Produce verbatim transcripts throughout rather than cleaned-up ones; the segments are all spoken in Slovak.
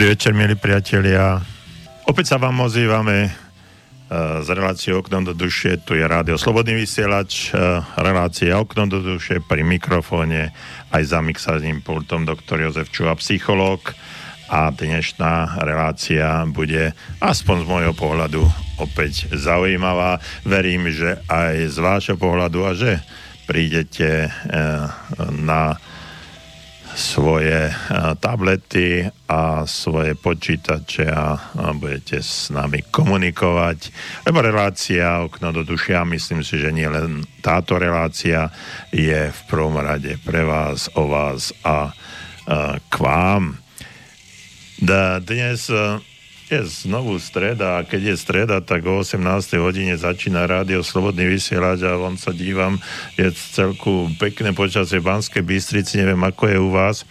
Dobrý večer, milí priatelia. Opäť sa vám ozývame z relácie Okno do duše. Tu je Rádio Slobodný vysielač, relácia Okno do duše, pri mikrofóne aj za mixážnym pultom doktor Jozef Čuha, psychológ, a dnešná relácia bude aspoň z môjho pohľadu opäť zaujímavá. Verím, že aj z vášho pohľadu, a že prídete na svoje tablety a svoje počítače a budete s nami komunikovať, lebo relácia Okno do duše, myslím si, že nie len táto relácia je v prvom rade pre vás, o vás a k vám. Dnes je znovu streda, a keď je streda, tak o osemnástej hodine začína Rádio Slobodný vysielač a von sa dívam, je celku pekné počasie v Banskej Bystrici, neviem ako je u vás,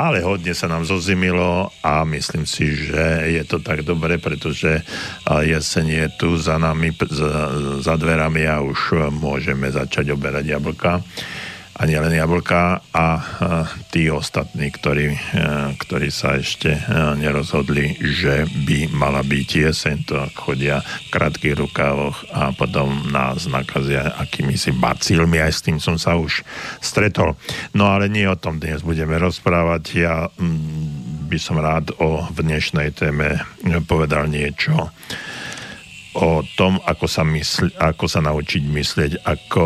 ale hodne sa nám zozimilo a myslím si, že je to tak dobre, pretože jeseň je tu za nami, za, za dverami, a už môžeme začať oberať jablka. A nielen jablka, a tí ostatní, ktorí, ktorí sa ešte nerozhodli, že by mala byť jeseň, to chodia v krátkych rukávoch a potom nás nakazia akýmisi bacílmi, aj s tým som sa už stretol. No ale nie o tom dnes budeme rozprávať, ja by som rád o dnešnej téme povedal niečo o tom, ako sa, mysl, ako sa naučiť myslieť ako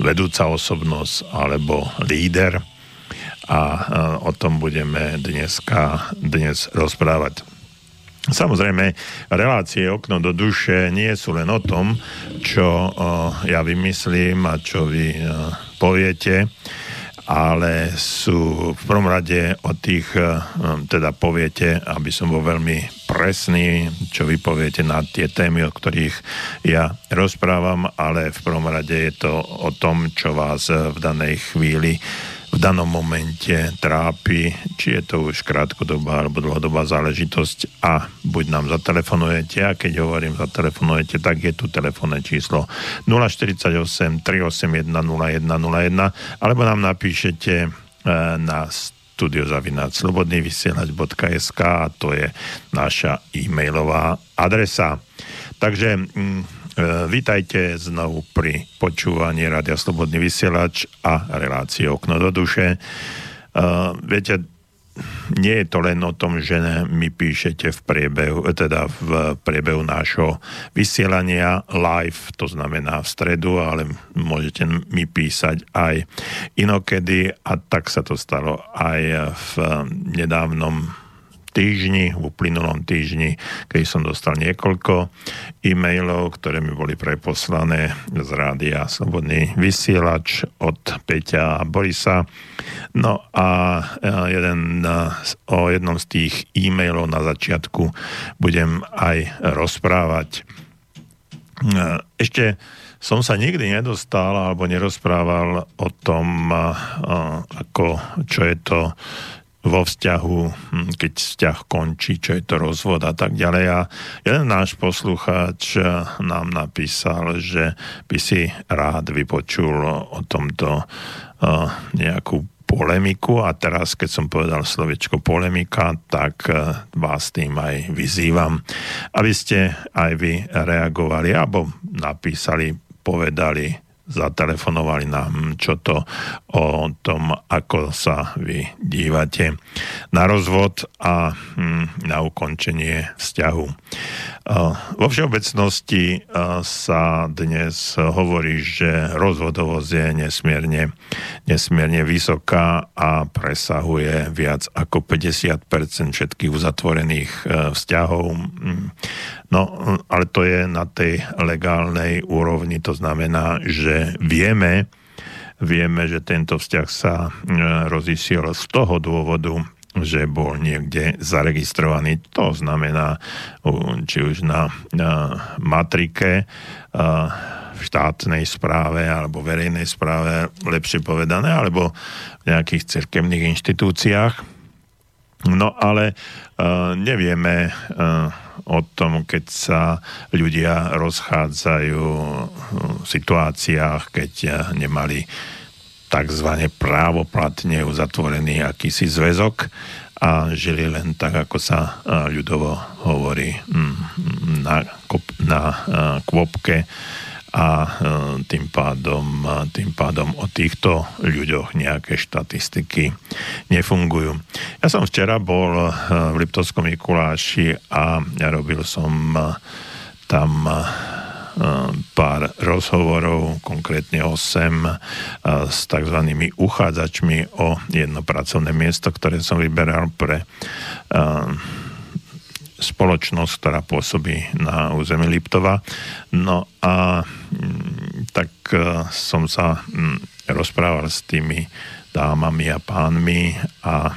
vedúca osobnosť alebo líder, a o tom budeme dneska, dnes rozprávať. Samozrejme, relácie Okno do duše nie sú len o tom, čo ja vymyslím a čo vy poviete, ale sú v prvom rade o tých, teda poviete, aby som bol veľmi presný, čo vy poviete na tie témy, o ktorých ja rozprávam, ale v prvom rade je to o tom, čo vás v danej chvíli, v danom momente trápi, či je to už krátkodobá alebo dlhodobá záležitosť, a buď nám zatelefonujete, a keď hovorím zatelefonujete, tak je tu telefónne číslo nula štyridsaťosem, tristoosemdesiatjeden, nula sto jeden, alebo nám napíšete na studio zavináč slobodný vysielač bodka es ká, a to je naša e-mailová adresa. Takže vítajte znovu pri počúvaní Rádia Slobodný vysielač a relácie Okno do duše. Uh, viete, nie je to len o tom, že mi píšete v priebehu, teda v priebehu nášho vysielania live, to znamená v stredu, ale môžete mi písať aj inokedy, a tak sa to stalo aj v nedávnom týždni, v uplynulom týždni, keď som dostal niekoľko e-mailov, ktoré mi boli preposlané z Rádia Slobodný vysielač od Peťa a Borisa. No a jeden, o jednom z tých e-mailov na začiatku budem aj rozprávať. Ešte som sa nikdy nedostal alebo nerozprával o tom, ako, čo je to vo vzťahu, keď vzťah končí, čo je to rozvod a tak ďalej. A jeden náš poslucháč nám napísal, že by si rád vypočul o tomto uh, nejakú polemiku, a teraz, keď som povedal slovičko polemika, tak vás tým aj vyzývam, aby ste aj vy reagovali alebo napísali, povedali, zatelefonovali nám, čo to o tom, ako sa vy dívate na rozvod a na ukončenie vzťahu. Vo všeobecnosti sa dnes hovorí, že rozvodovosť je nesmierne, nesmierne vysoká a presahuje viac ako päťdesiat percent všetkých uzatvorených vzťahov. No, ale to je na tej legálnej úrovni, to znamená, že Vieme, vieme, že tento vzťah sa rozišiel z toho dôvodu, že bol niekde zaregistrovaný. To znamená, či už na, na matrike, v štátnej správe alebo verejnej správe, lepšie povedané, alebo v nejakých cirkevných inštitúciách. No ale nevieme o tom, keď sa ľudia rozchádzajú v situáciách, keď nemali takzvané právoplatne uzatvorený akýsi zväzok a žili len tak, ako sa ľudovo hovorí, na, na kvopke a tým pádom, tým pádom o týchto ľuďoch nejaké štatistiky nefungujú. Ja som včera bol v Liptovskom Mikuláši a robil som tam pár rozhovorov, konkrétne osem, s takzvanými uchádzačmi o jedno pracovné miesto, ktoré som vyberal pre spoločnosť, ktorá pôsobí na území Liptova. No a tak som sa rozprával s tými dámami a pánmi a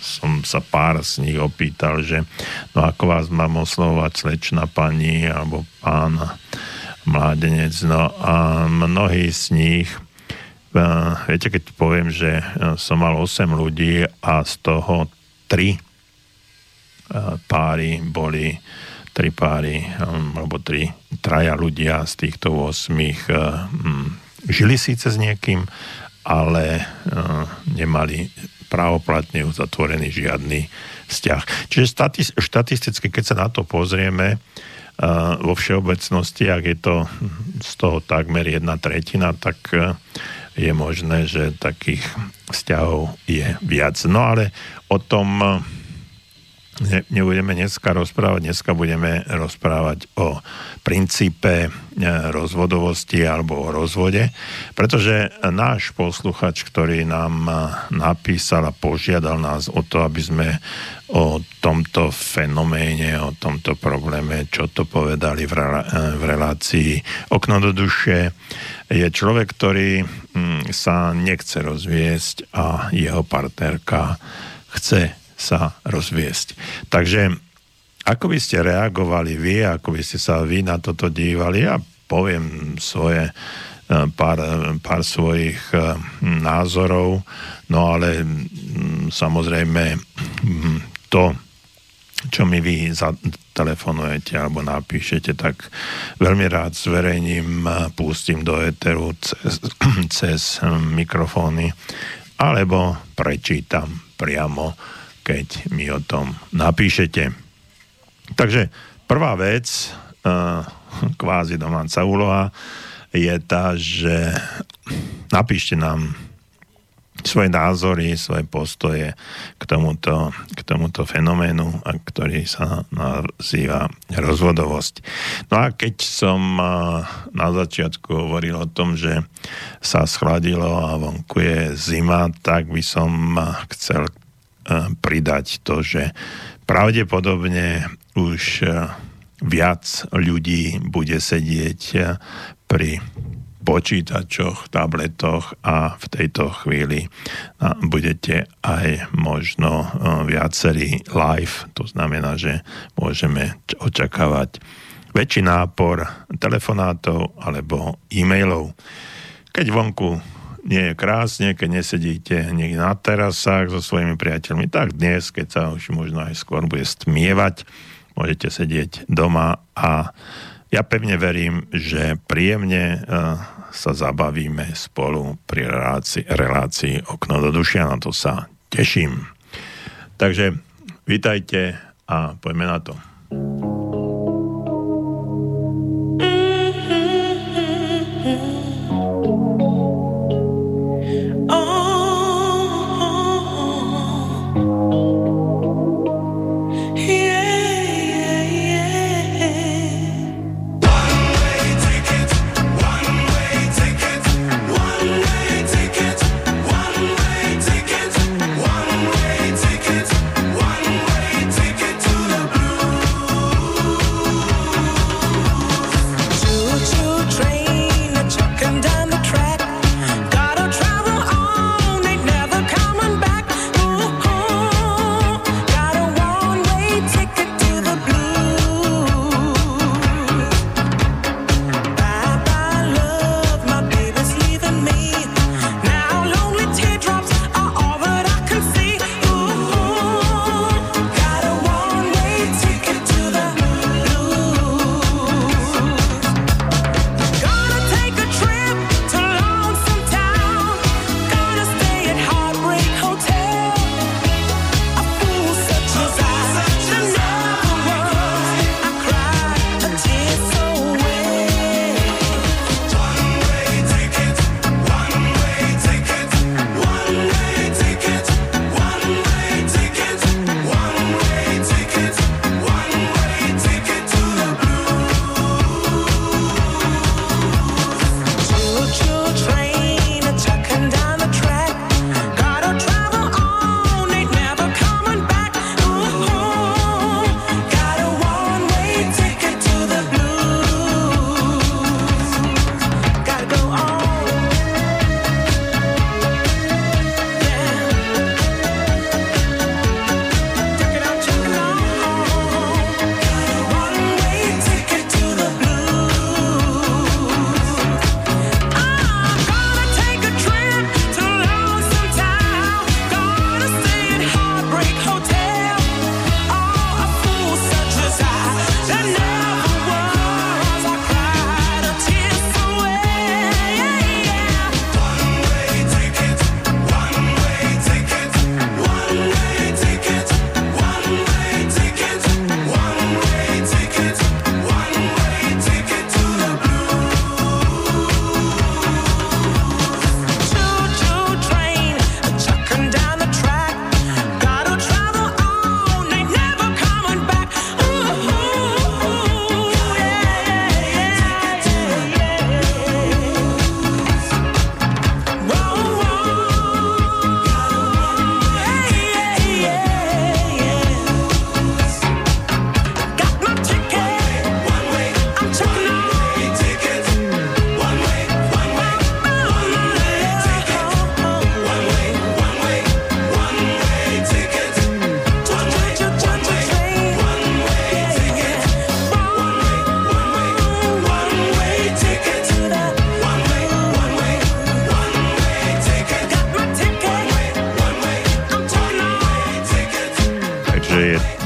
som sa pár z nich opýtal, že no ako vás mám oslovovať, slečna, pani alebo pán, mládenec. No a mnohí z nich, viete, keď poviem, že som mal osem ľudí a z toho tri páry boli tri páry, alebo tri traja ľudia z týchto osmých žili síce s niekým, ale nemali právoplatne uzatvorený žiadny vzťah. Čiže štatisticky, keď sa na to pozrieme vo všeobecnosti, ak je to z toho takmer jedna tretina, tak je možné, že takých vzťahov je viac. No ale o tom nebudeme dneska rozprávať. Dneska budeme rozprávať o princípe rozvodovosti alebo o rozvode, pretože náš posluchač, ktorý nám napísal a požiadal nás o to, aby sme o tomto fenoméne, o tomto probléme, čo to povedali v, rela- v relácii Okno do duše, je človek, ktorý sa nechce rozviesť a jeho partnerka chce sa rozviesť. Takže ako by ste reagovali vy, ako by ste sa vy na toto dívali, ja poviem svoje pár, pár svojich názorov, no ale samozrejme to, čo mi vy zatelefonujete alebo napíšete, tak veľmi rád zverejním, pustím do éteru cez, cez mikrofóny alebo prečítam priamo, keď mi o tom napíšete. Takže prvá vec, kvázi domáca úloha, je tá, že napíšte nám svoje názory, svoje postoje k tomuto, k tomuto fenoménu, ktorý sa nazýva rozvodovosť. No a keď som na začiatku hovoril o tom, že sa schladilo a vonku je zima, tak by som chcel pridať to, že pravdepodobne už viac ľudí bude sedieť pri počítačoch, tabletoch a v tejto chvíli budete aj možno viacerí live, to znamená, že môžeme očakávať väčší nápor telefonátov alebo e-mailov. Keď vonku nie je krásne, keď nesedíte niekde na terasách so svojimi priateľmi, tak dnes, keď sa už možno aj skôr bude stmievať, môžete sedieť doma a ja pevne verím, že príjemne sa zabavíme spolu pri relácii, relácii Okno do duše, na to sa teším. Takže vitajte a poďme na to.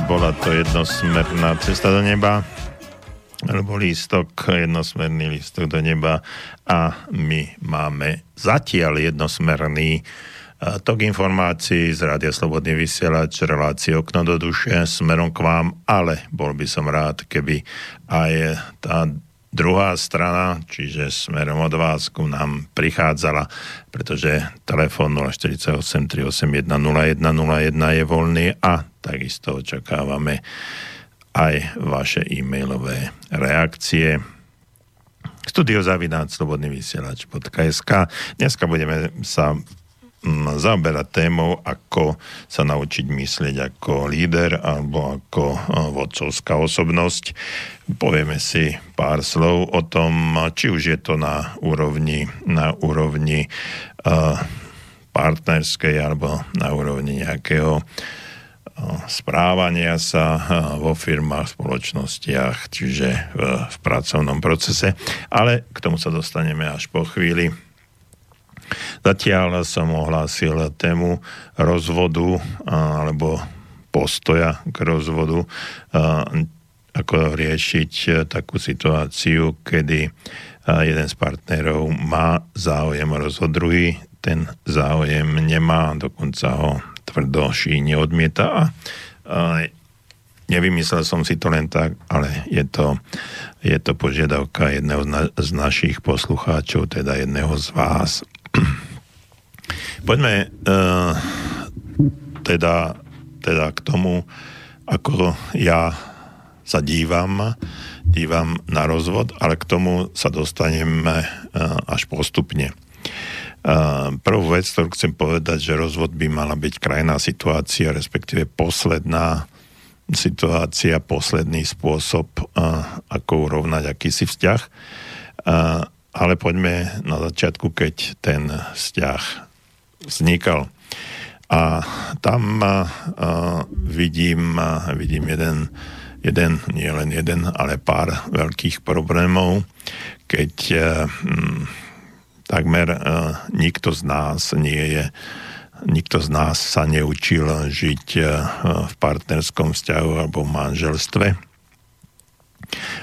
bola to jednosmerná cesta do neba, alebo lístok, jednosmerný lístok do neba, a my máme zatiaľ jednosmerný tok informácií z Rádia Slobodný vysielač, relácie Okno do duše smerom k vám, ale bol by som rád, keby aj tá druhá strana, čiže smerom od vás ku nám prichádzala, pretože telefón nula štyridsaťosem, tri osemdesiatjeden, nula sto jeden je voľný a takisto očakávame aj vaše e-mailové reakcie. studio zavináč slobodný vysielač bodka es ká. Dneska budeme sa zaoberať témou, ako sa naučiť myslieť ako líder alebo ako vodcovská osobnosť. Povieme si pár slov o tom, či už je to na úrovni, na úrovni uh, partnerskej alebo na úrovni nejakého uh, správania sa uh, vo firmách, spoločnostiach, čiže uh, v pracovnom procese. Ale k tomu sa dostaneme až po chvíli. Zatiaľ som ohlásil tému rozvodu alebo postoja k rozvodu, ako riešiť takú situáciu, kedy jeden z partnerov má záujem o rozvod, druhý ten záujem nemá, dokonca ho tvrdo šíne odmieta. Nevymyslel som si to len tak, ale je to, je to požiadavka jedného z našich poslucháčov, teda jedného z vás. Poďme uh, teda, teda k tomu, ako ja sa dívam, dívam na rozvod, ale k tomu sa dostaneme uh, až postupne. Uh, prvú vec, ktorú chcem povedať, že rozvod by mala byť krajná situácia, respektíve posledná situácia, posledný spôsob, uh, ako urovnať akýsi vzťah. Uh, Ale poďme na začiatku, keď ten vzťah vznikal. A tam uh, vidím, uh, vidím jeden, jeden, nie len jeden, ale pár veľkých problémov, keď uh, m, takmer uh, nikto z nás nie je, nikto z nás sa neučil žiť uh, v partnerskom vzťahu alebo v manželstve.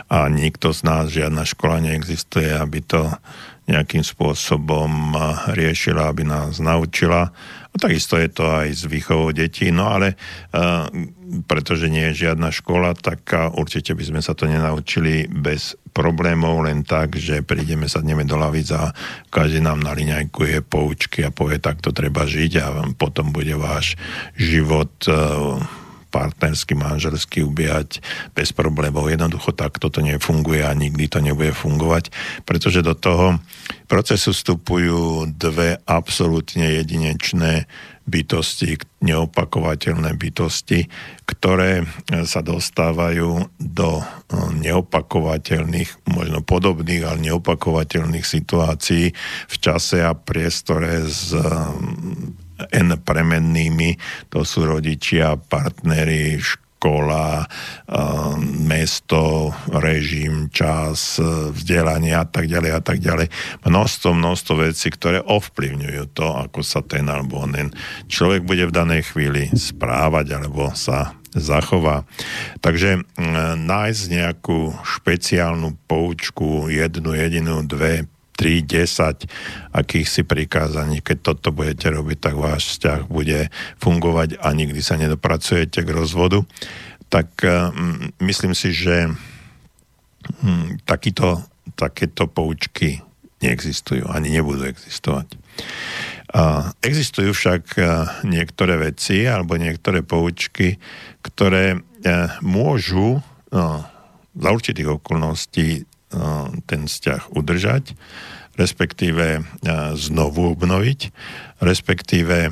A nikto z nás, žiadna škola neexistuje, aby to nejakým spôsobom riešila, aby nás naučila. A takisto je to aj s výchovou detí, no ale uh, pretože nie je žiadna škola, tak určite by sme sa to nenaučili bez problémov, len tak, že prídeme, sadneme do lavíc a každý nám naliňajkuje poučky a povie, tak to treba žiť a potom bude váš život uh, partnerský, manželský ubiehať bez problémov. Jednoducho tak toto nefunguje a nikdy to nebude fungovať, pretože do toho procesu vstupujú dve absolútne jedinečné bytosti, neopakovateľné bytosti, ktoré sa dostávajú do neopakovateľných, možno podobných, ale neopakovateľných situácií v čase a priestore s N premennými, to sú rodičia, partneri, škola, mesto, režim, čas, vzdelanie a tak ďalej a tak ďalej. Množstvo, množstvo vecí, ktoré ovplyvňujú to, ako sa ten alebo onen človek bude v danej chvíli správať alebo sa zachová. Takže nájsť nejakú špeciálnu poučku, jednu, jedinú, dve, tri, desať akýchsi prikázaní. Keď toto budete robiť, tak váš vzťah bude fungovať a nikdy sa nedopracujete k rozvodu. Tak hm, myslím si, že hm, takýto, takéto poučky neexistujú, ani nebudú existovať. A existujú však niektoré veci alebo niektoré poučky, ktoré môžu no, za určitých okolností ten vzťah udržať, respektíve znovu obnoviť, respektíve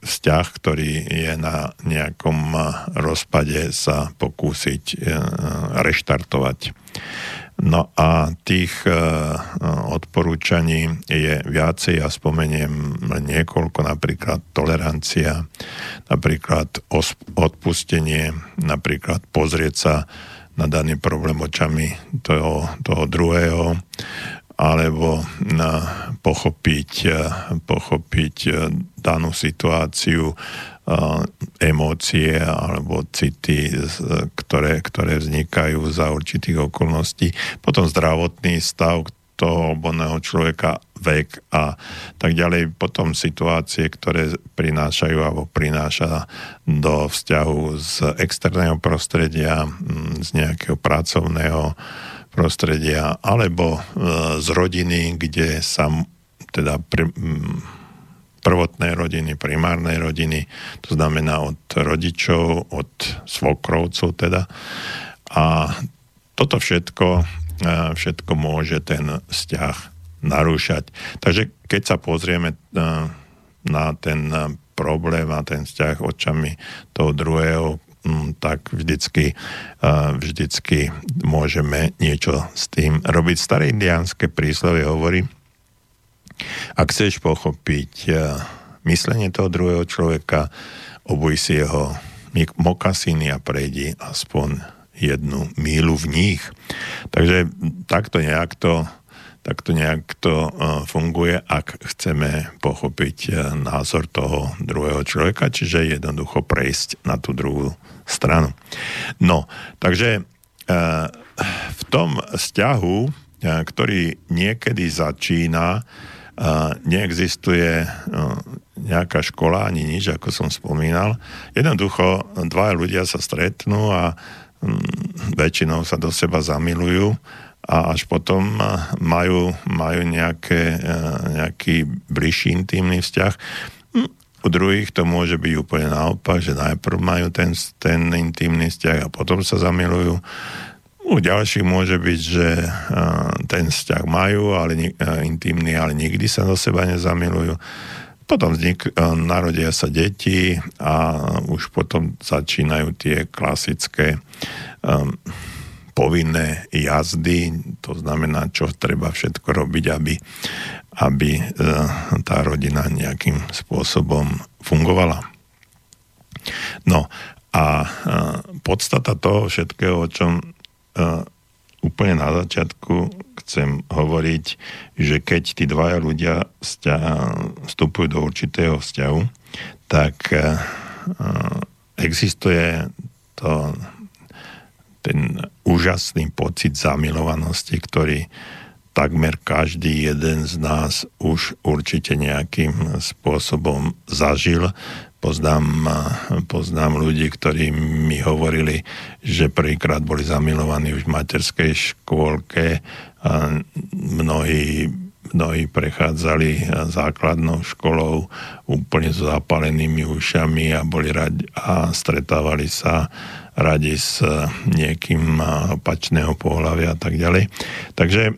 vzťah, ktorý je na nejakom rozpade, sa pokúsiť reštartovať. No a tých odporúčaní je viacej, ja spomeniem niekoľko, napríklad tolerancia, napríklad odpustenie, napríklad pozrieť sa na daný problém očami toho, toho druhého, alebo na pochopiť, pochopiť danú situáciu emócie alebo city, ktoré, ktoré vznikajú za určitých okolností. Potom zdravotný stav toho oborného človeka, vek a tak ďalej. Potom situácie, ktoré prinášajú alebo prináša do vzťahu z externého prostredia, z nejakého pracovného prostredia alebo z rodiny, kde sa teda pri, prvotnej rodiny, primárnej rodiny, to znamená od rodičov, od svokrovcov teda. A toto všetko, všetko môže ten vzťah narúšať. Takže keď sa pozrieme na ten problém a ten vzťah očami toho druhého, tak vždycky, vždycky môžeme niečo s tým robiť. Staré indiánske príslovie hovorí, ak chceš pochopiť myslenie toho druhého človeka, obuj si jeho mokasiny a prejdi aspoň jednu míľu v nich. Takže takto nejak to, takto nejak to funguje, ak chceme pochopiť názor toho druhého človeka, čiže jednoducho prejsť na tú druhú stranu. No, takže v tom vzťahu, ktorý niekedy začína, neexistuje nejaká škola ani nič, ako som spomínal. Jednoducho dva ľudia sa stretnú a väčšinou sa do seba zamilujú a až potom majú, majú nejaké, nejaký bližší intimný vzťah. U druhých to môže byť úplne naopak, že najprv majú ten, ten intimný vzťah a potom sa zamilujú. U ďalších môže byť, že ten vzťah majú, ale intimný, ale nikdy sa do seba nezamilujú. Potom vznik, narodia sa deti a už potom začínajú tie klasické um, povinné jazdy, to znamená, čo treba všetko robiť, aby, aby uh, tá rodina nejakým spôsobom fungovala. No a uh, podstata toho všetkého, o čom Uh, úplne na začiatku chcem hovoriť, že keď tí dvaja ľudia vstupujú do určitého vzťahu, tak uh, existuje to, ten úžasný pocit zamilovanosti, ktorý takmer každý jeden z nás už určite nejakým spôsobom zažil. Poznám, poznám ľudí, ktorí mi hovorili, že prvýkrát boli zamilovaní už v materskej škôlke. Mnohí, mnohí prechádzali základnou školou úplne s zapálenými ušami a, boli radi, a stretávali sa radi s niekým opačného pohľavia a tak ďalej. Takže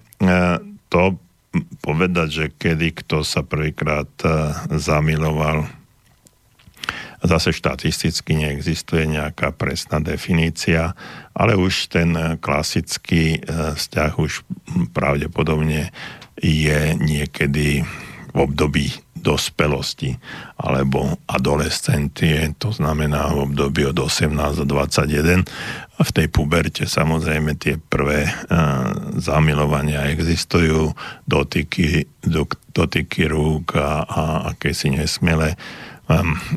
to povedať, že kedy kto sa prvýkrát zamiloval, zase štatisticky neexistuje nejaká presná definícia, ale už ten klasický vzťah už pravdepodobne je niekedy v období dospelosti alebo adolescencie, to znamená v období od osemnásť do dvadsaťjeden. A v tej puberte samozrejme tie prvé zamilovania existujú, dotyky, dotyky rúk a, a akési nesmelé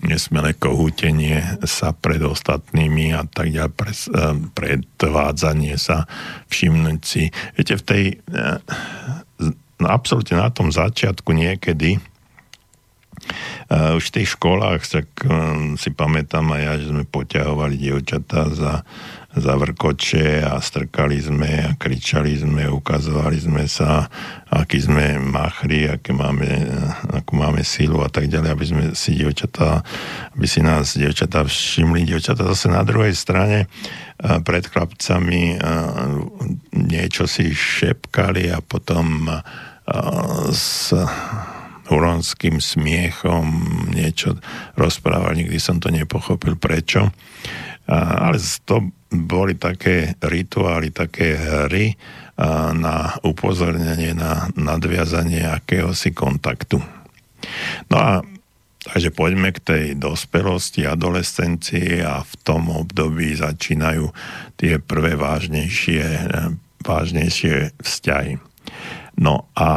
nesmelé kohútenie sa pred ostatnými a tak ďalej, predvádzanie sa, všimnúť si. Viete, v tej, no absolútne na tom začiatku niekedy, už v tých školách, tak si pamätám aj ja, že sme poťahovali dievčatá za, za vrkoče a strkali sme a kričali sme, ukazovali sme sa, aký sme machri, aké máme, akú máme sílu a tak ďalej, aby sme si dievčatá, aby si nás dievčatá všimli. Dievčatá zase na druhej strane pred chlapcami niečo si šepkali a potom s huronským smiechom niečo rozprával, nikdy som to nepochopil prečo. Ale to boli také rituály, také hry na upozornenie, na nadviazanie akéhosi kontaktu. No a takže poďme k tej dospelosti, adolescencii a v tom období začínajú tie prvé vážnejšie, vážnejšie vzťahy. No a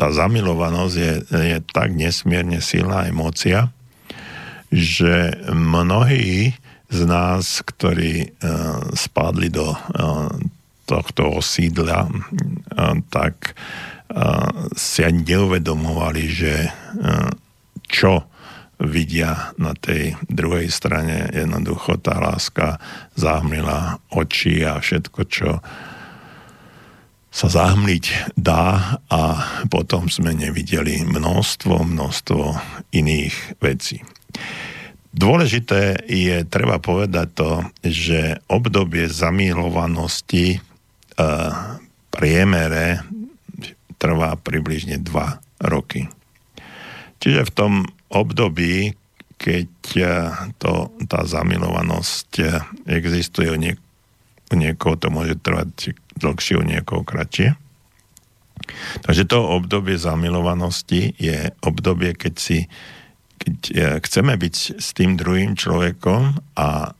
tá zamilovanosť je, je tak nesmierne silná emócia, že mnohí z nás, ktorí uh, spadli do uh, tohto osídla, uh, tak uh, si ani neuvedomovali, že uh, čo vidia na tej druhej strane. Jednoducho tá láska zahmlila oči a všetko, čo sa zahmliť dá, a potom sme nevideli množstvo, množstvo iných vecí. Dôležité je, treba povedať to, že obdobie zamilovanosti e, priemere trvá približne dva roky. Čiže v tom období, keď to, tá zamilovanosť existuje u, niek- u niekoho, to môže trvať dlhšie, u niekoho kratšie. Takže to obdobie zamilovanosti je obdobie, keď si keď chceme byť s tým druhým človekom, a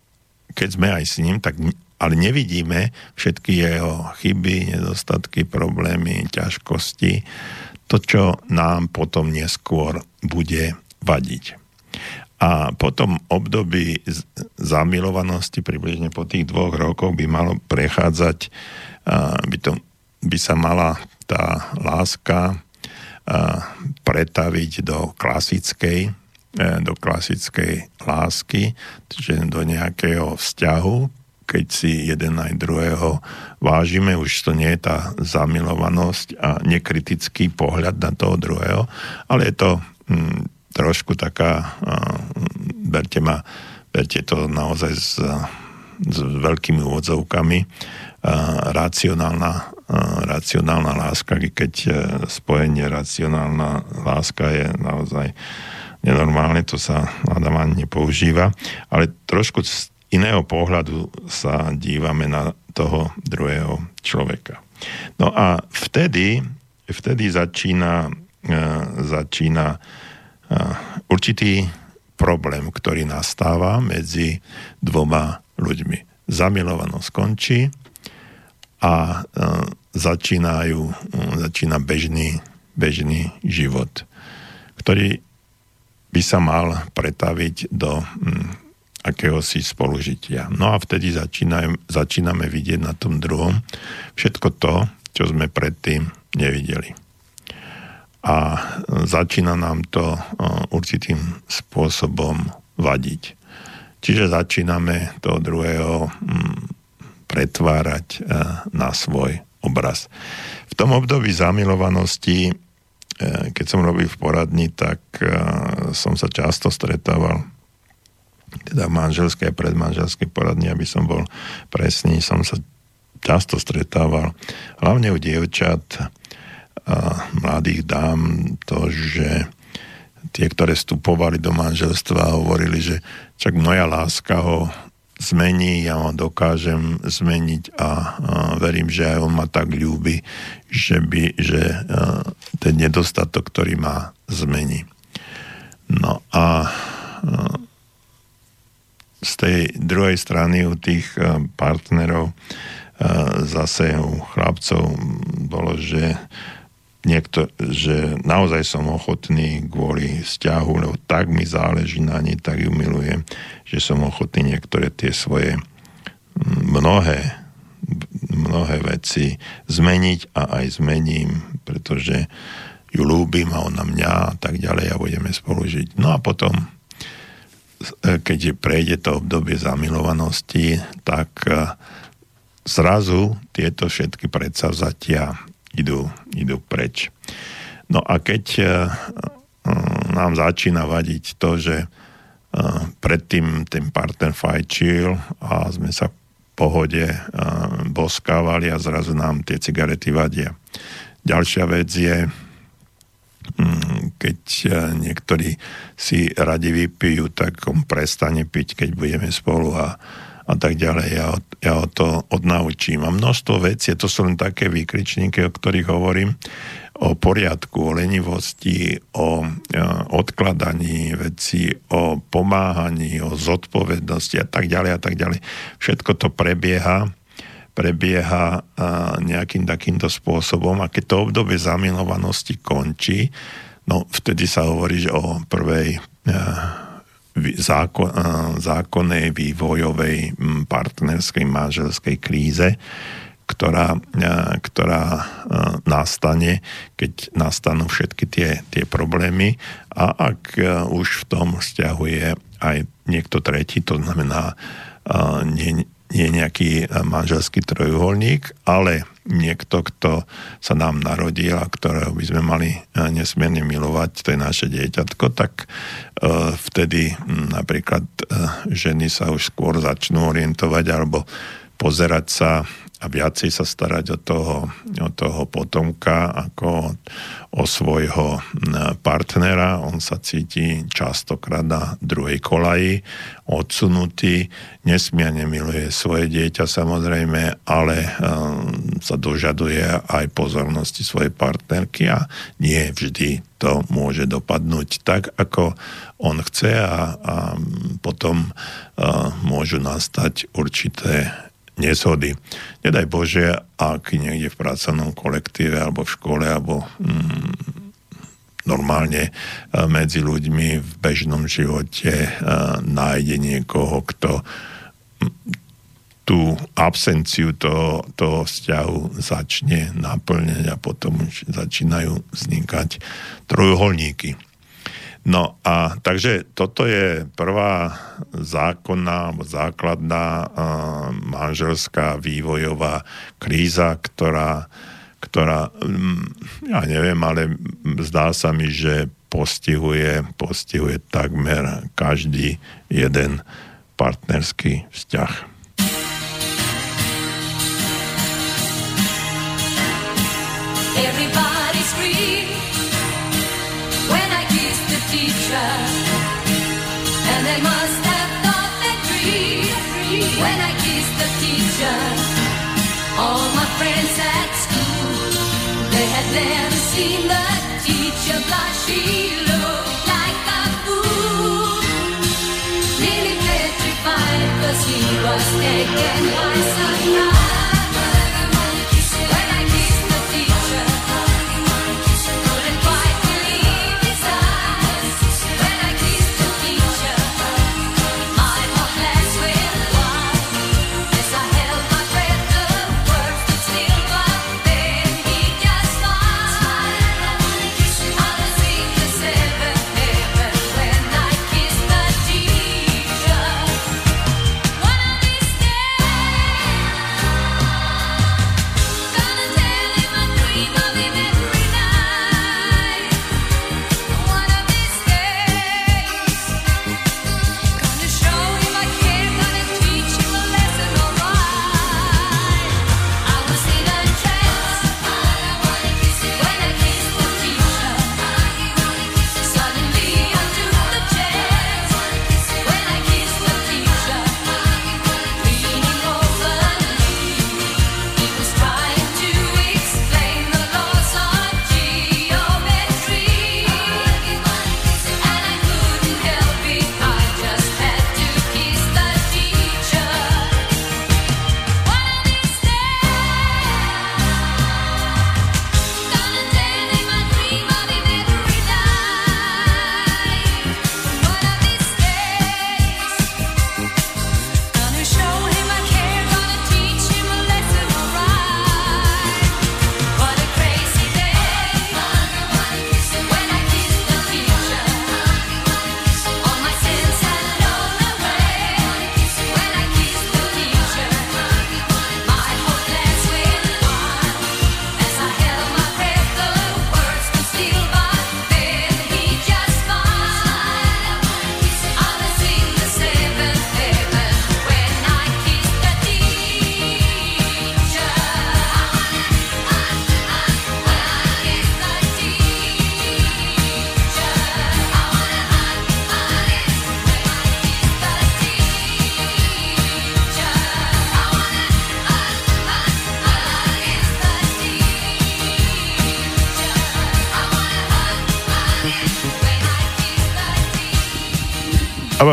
keď sme aj s ním, tak, ale nevidíme všetky jeho chyby, nedostatky, problémy, ťažkosti, to, čo nám potom neskôr bude vadiť. A po tom období zamilovanosti, približne po tých dvoch rokoch, by malo prechádzať, by, to, by sa mala tá láska pretaviť do klasickej do klasickej lásky, čiže do nejakého vzťahu, keď si jeden aj druhého vážime, už to nie je tá zamilovanosť a nekritický pohľad na toho druhého, ale je to mm, trošku taká, mm, berte ma, berte to naozaj s, s veľkými úvodzovkami, uh, racionálna racionálna láska, keď spojenie racionálna láska je naozaj nenormálne, to sa hádam ani nepoužíva, ale trošku z iného pohľadu sa dívame na toho druhého človeka. No a vtedy, vtedy začína, začína určitý problém, ktorý nastáva medzi dvoma ľuďmi. Zamilovanosť skončí a začínajú, začína bežný, bežný život, ktorý by sa mal pretaviť do hm, akéhosi spolužitia. No a vtedy začínaj, začíname vidieť na tom druhom všetko to, čo sme predtým nevideli. A začína nám to uh, určitým spôsobom vadiť. Čiže začíname toho druhého hm, pretvárať uh, na svoj obraz. V tom období zamilovanosti, keď som robil v poradni, tak som sa často stretával, teda manželské a predmanželské poradni, aby som bol presný, som sa často stretával, hlavne u dievčat, mladých dám, to, že tie, ktoré vstupovali do manželstva, hovorili, že čak moja láska ho zmení, ja ho dokážem zmeniť a, a verím, že aj on ma tak ľúbi, že, by, že a, ten nedostatok, ktorý má, zmení. No a, a z tej druhej strany u tých a, partnerov a, zase u chlapcov bolo, že niekto, že naozaj som ochotný kvôli vzťahu, lebo tak mi záleží na nej, tak ju milujem, že som ochotný niektoré tie svoje mnohé, mnohé veci zmeniť a aj zmením, pretože ju ľúbim a ona mňa a tak ďalej a budeme spolu žiť. No a potom, keď prejde to obdobie zamilovanosti, tak zrazu tieto všetky predsavzatia Idú, idú preč. No a keď uh, nám začína vadiť to, že uh, predtým ten partner fajčil a sme sa v pohode uh, boskávali a zrazu nám tie cigarety vadia. Ďalšia vec je, um, keď uh, niektorí si radi vypijú, tak on prestane piť, keď budeme spolu a a tak ďalej. Ja ho, ja ho to odnaučím. A množstvo vecí, to sú len také výkričníky, o ktorých hovorím, o poriadku, o lenivosti, o e, odkladaní vecí, o pomáhaní, o zodpovednosti a tak ďalej a tak ďalej. Všetko to prebieha, prebieha e, nejakým takýmto spôsobom, a keď to obdobie zamilovanosti končí, no vtedy sa hovorí o prvej e, tej zákon, zákonnej vývojovej partnerskej manželskej kríze, ktorá, ktorá nastane, keď nastanú všetky tie, tie problémy a ak už v tom vzťahu je aj niekto tretí, to znamená nie, nie nejaký manželský trojuholník, ale niekto, kto sa nám narodil a ktorého by sme mali nesmierne milovať, to je naše dieťatko, tak vtedy napríklad ženy sa už skôr začnú orientovať alebo pozerať sa a viacej sa starať o toho, o toho potomka ako o svojho partnera. On sa cíti častokrát na druhej kolaji, odsunutý, nesmierne miluje svoje dieťa samozrejme, ale um, sa dožaduje aj pozornosti svojej partnerky a nie vždy to môže dopadnúť tak, ako on chce a, a potom uh, môžu nastať určité nezhody. Nedaj Bože, ak niekde v pracovnom kolektíve alebo v škole, alebo mm, normálne medzi ľuďmi v bežnom živote uh, nájde niekoho, kto m, tú absenciu toho, toho vzťahu začne naplňať a potom už začínajú vznikať trojuholníky. No a takže toto je prvá zákonná alebo základná uh, manželská vývojová kríza, ktorá, ktorá um, ja neviem, ale zdá sa mi, že postihuje, postihuje takmer každý jeden partnerský vzťah. When I kissed the teacher, all my friends at school, they had never seen the teacher blush. She looked like a fool, nearly petrified, cause he was taken by surprise.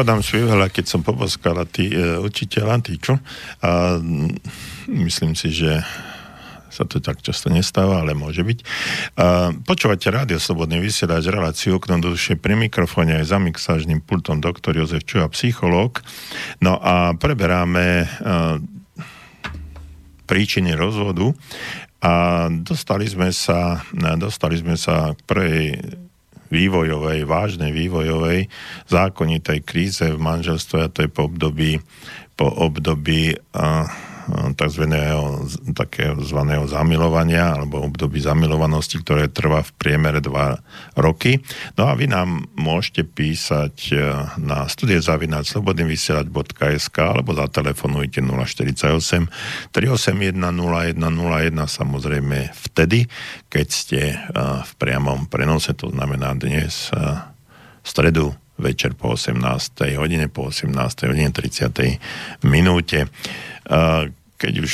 Adam Švihla, keď som poboskala tý, e, učiteľa, tý čo? A, myslím si, že sa to tak často nestáva, ale môže byť. Uh, počúvate Rádio Slobodný vysielač, reláciu Okno do duše, pri mikrofóne aj za mixážnym pultom doktor Jozef Čuha, psychológ. No a preberáme uh, príčiny rozvodu a dostali sme sa, dostali sme sa k prvej vývojovej, vážnej vývojovej zákonitej kríze v manželstve, a to je po období, po období a, a, takzvaného, takého zvaného zamilovania, alebo období zamilovanosti, ktoré trvá v priemere dva roky. No a vy nám môžete písať na studie zavináč slobodný vysielač bodka es ká alebo zatelefonujte nula štyridsaťosem, tristoosemdesiatjeden, nula sto jeden, samozrejme vtedy, keď ste a, v priamom prenose, to znamená dnes a, stredu večer po osemnástej hodine, po osemnástej hodine tridsiatej minúte. Keď už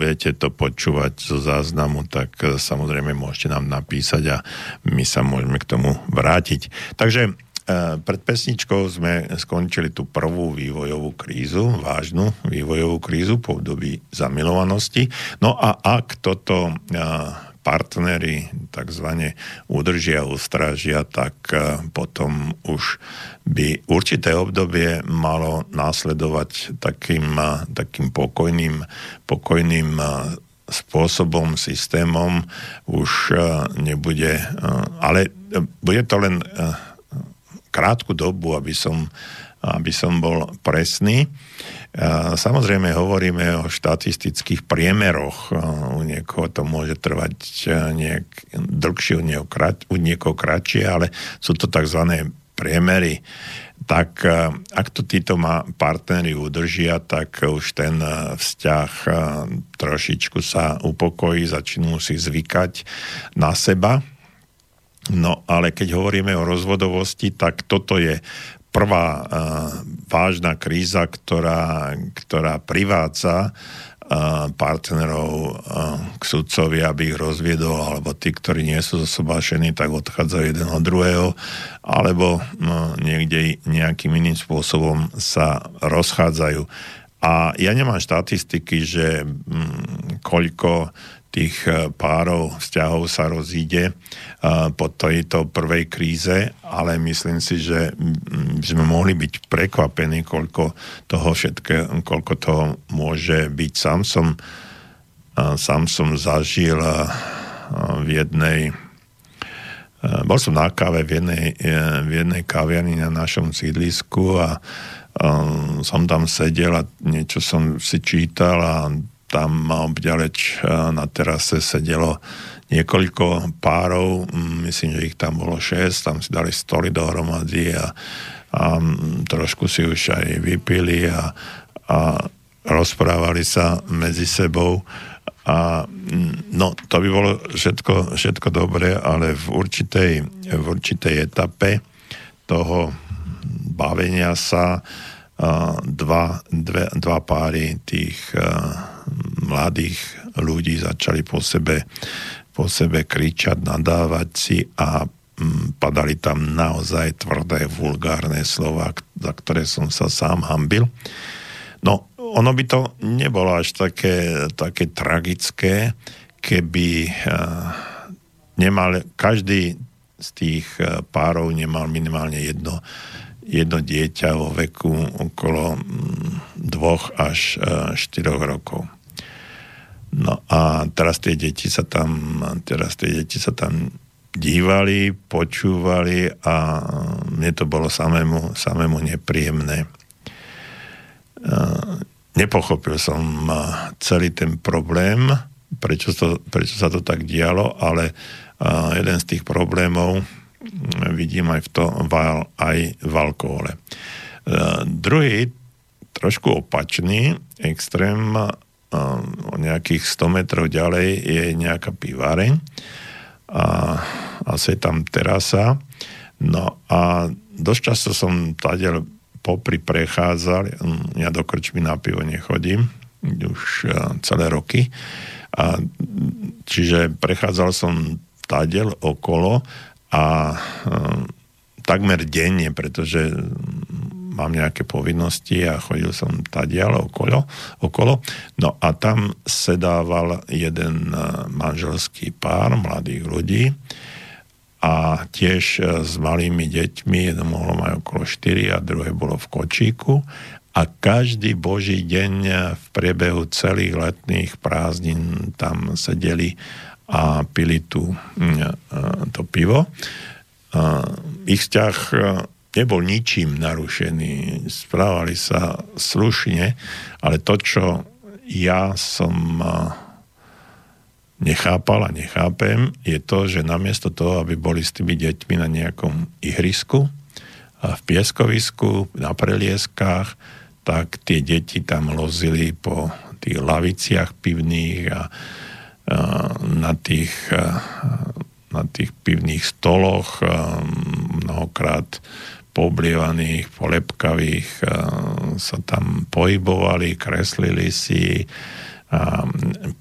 budete to počúvať zo záznamu, tak samozrejme môžete nám napísať a my sa môžeme k tomu vrátiť. Takže pred pesničkou sme skončili tú prvú vývojovú krízu, vážnu vývojovú krízu po období zamilovanosti. No a ak toto partneri takzvane udržia, ustrážia, tak potom už by určité obdobie malo následovať takým, takým pokojným, pokojným spôsobom, systémom. Už nebude, ale bude to len krátku dobu, aby som, aby som bol presný. Samozrejme hovoríme o štatistických priemeroch. U niekoho to môže trvať niek- dlhšie, u niekoho, krat- u niekoho kratšie, ale sú to tzv. Priemery. Tak ak to títo ma partneri udržia, tak už ten vzťah trošičku sa upokojí, začnú si zvykať na seba. No ale keď hovoríme o rozvodovosti, tak toto je prvá uh, vážna kríza, ktorá, ktorá privádza uh, partnerov uh, k sudcovi, aby ich rozviedol, alebo tí, ktorí nie sú zosobášení, tak odchádzajú jeden od druhého, alebo no, niekde nejakým iným spôsobom sa rozchádzajú. A ja nemám štatistiky, že mm, koľko tých párov, vzťahov sa rozíde po tejto prvej kríze, ale myslím si, že sme mohli byť prekvapení, koľko toho všetkého, koľko toho môže byť. Sám som, sám som zažil v jednej, bol som na káve v jednej, v jednej kaviarni na našom sídlisku a som tam sedel a niečo som si čítal a tam obďaleč na terase sedelo niekoľko párov, myslím, že ich tam bolo šesť, tam si dali stoly dohromady a, a trošku si už aj vypili a, a rozprávali sa medzi sebou. A, no, to by bolo všetko, všetko dobré, ale v určitej, v určitej etape toho bavenia sa dva, dve, dva páry tých mladých ľudí začali po sebe, po sebe kričať, nadávať si a mm, padali tam naozaj tvrdé, vulgárne slova, za ktoré som sa sám hanbil. No, ono by to nebolo až také, také tragické, keby uh, nemal, každý z tých uh, párov nemal minimálne jedno jedno dieťa vo veku okolo dvoch až štyroch rokov. No a teraz tie deti sa tam, teraz tie deti sa tam dívali, počúvali a mne to bolo samému, samému nepríjemné. Nepochopil som celý ten problém, prečo, to, prečo sa to tak dialo, ale jeden z tých problémov vidím aj v, to, aj v alkohole. Uh, druhý, trošku opačný extrém, uh, o nejakých sto metrov ďalej je nejaká piváreň a asi je tam terasa. No a dosť často som tadiaľ popri prechádzal, ja do krčmy na pivo nechodím, už uh, celé roky, a, čiže prechádzal som tadiaľ okolo a um, takmer denne, pretože mám nejaké povinnosti a chodil som tadiaľ okolo, okolo. No a tam sedával jeden manželský pár mladých ľudí a tiež s malými deťmi, jedno mohlo mať okolo štyri a druhé bolo v kočíku. A každý boží deň v priebehu celých letných prázdnin tam sedeli a pili tú, to pivo. Ich vzťah nebol ničím narušený. Správali sa slušne, ale to, čo ja som nechápal a nechápem, je to, že namiesto toho, aby boli s tými deťmi na nejakom ihrisku, v pieskovisku, na prelieskách, tak tie deti tam lozili po tých laviciach pivných a, a na, tých, a, na tých pivných stoloch a, mnohokrát pooblievaných, polepkavých a, sa tam pohybovali, kreslili si a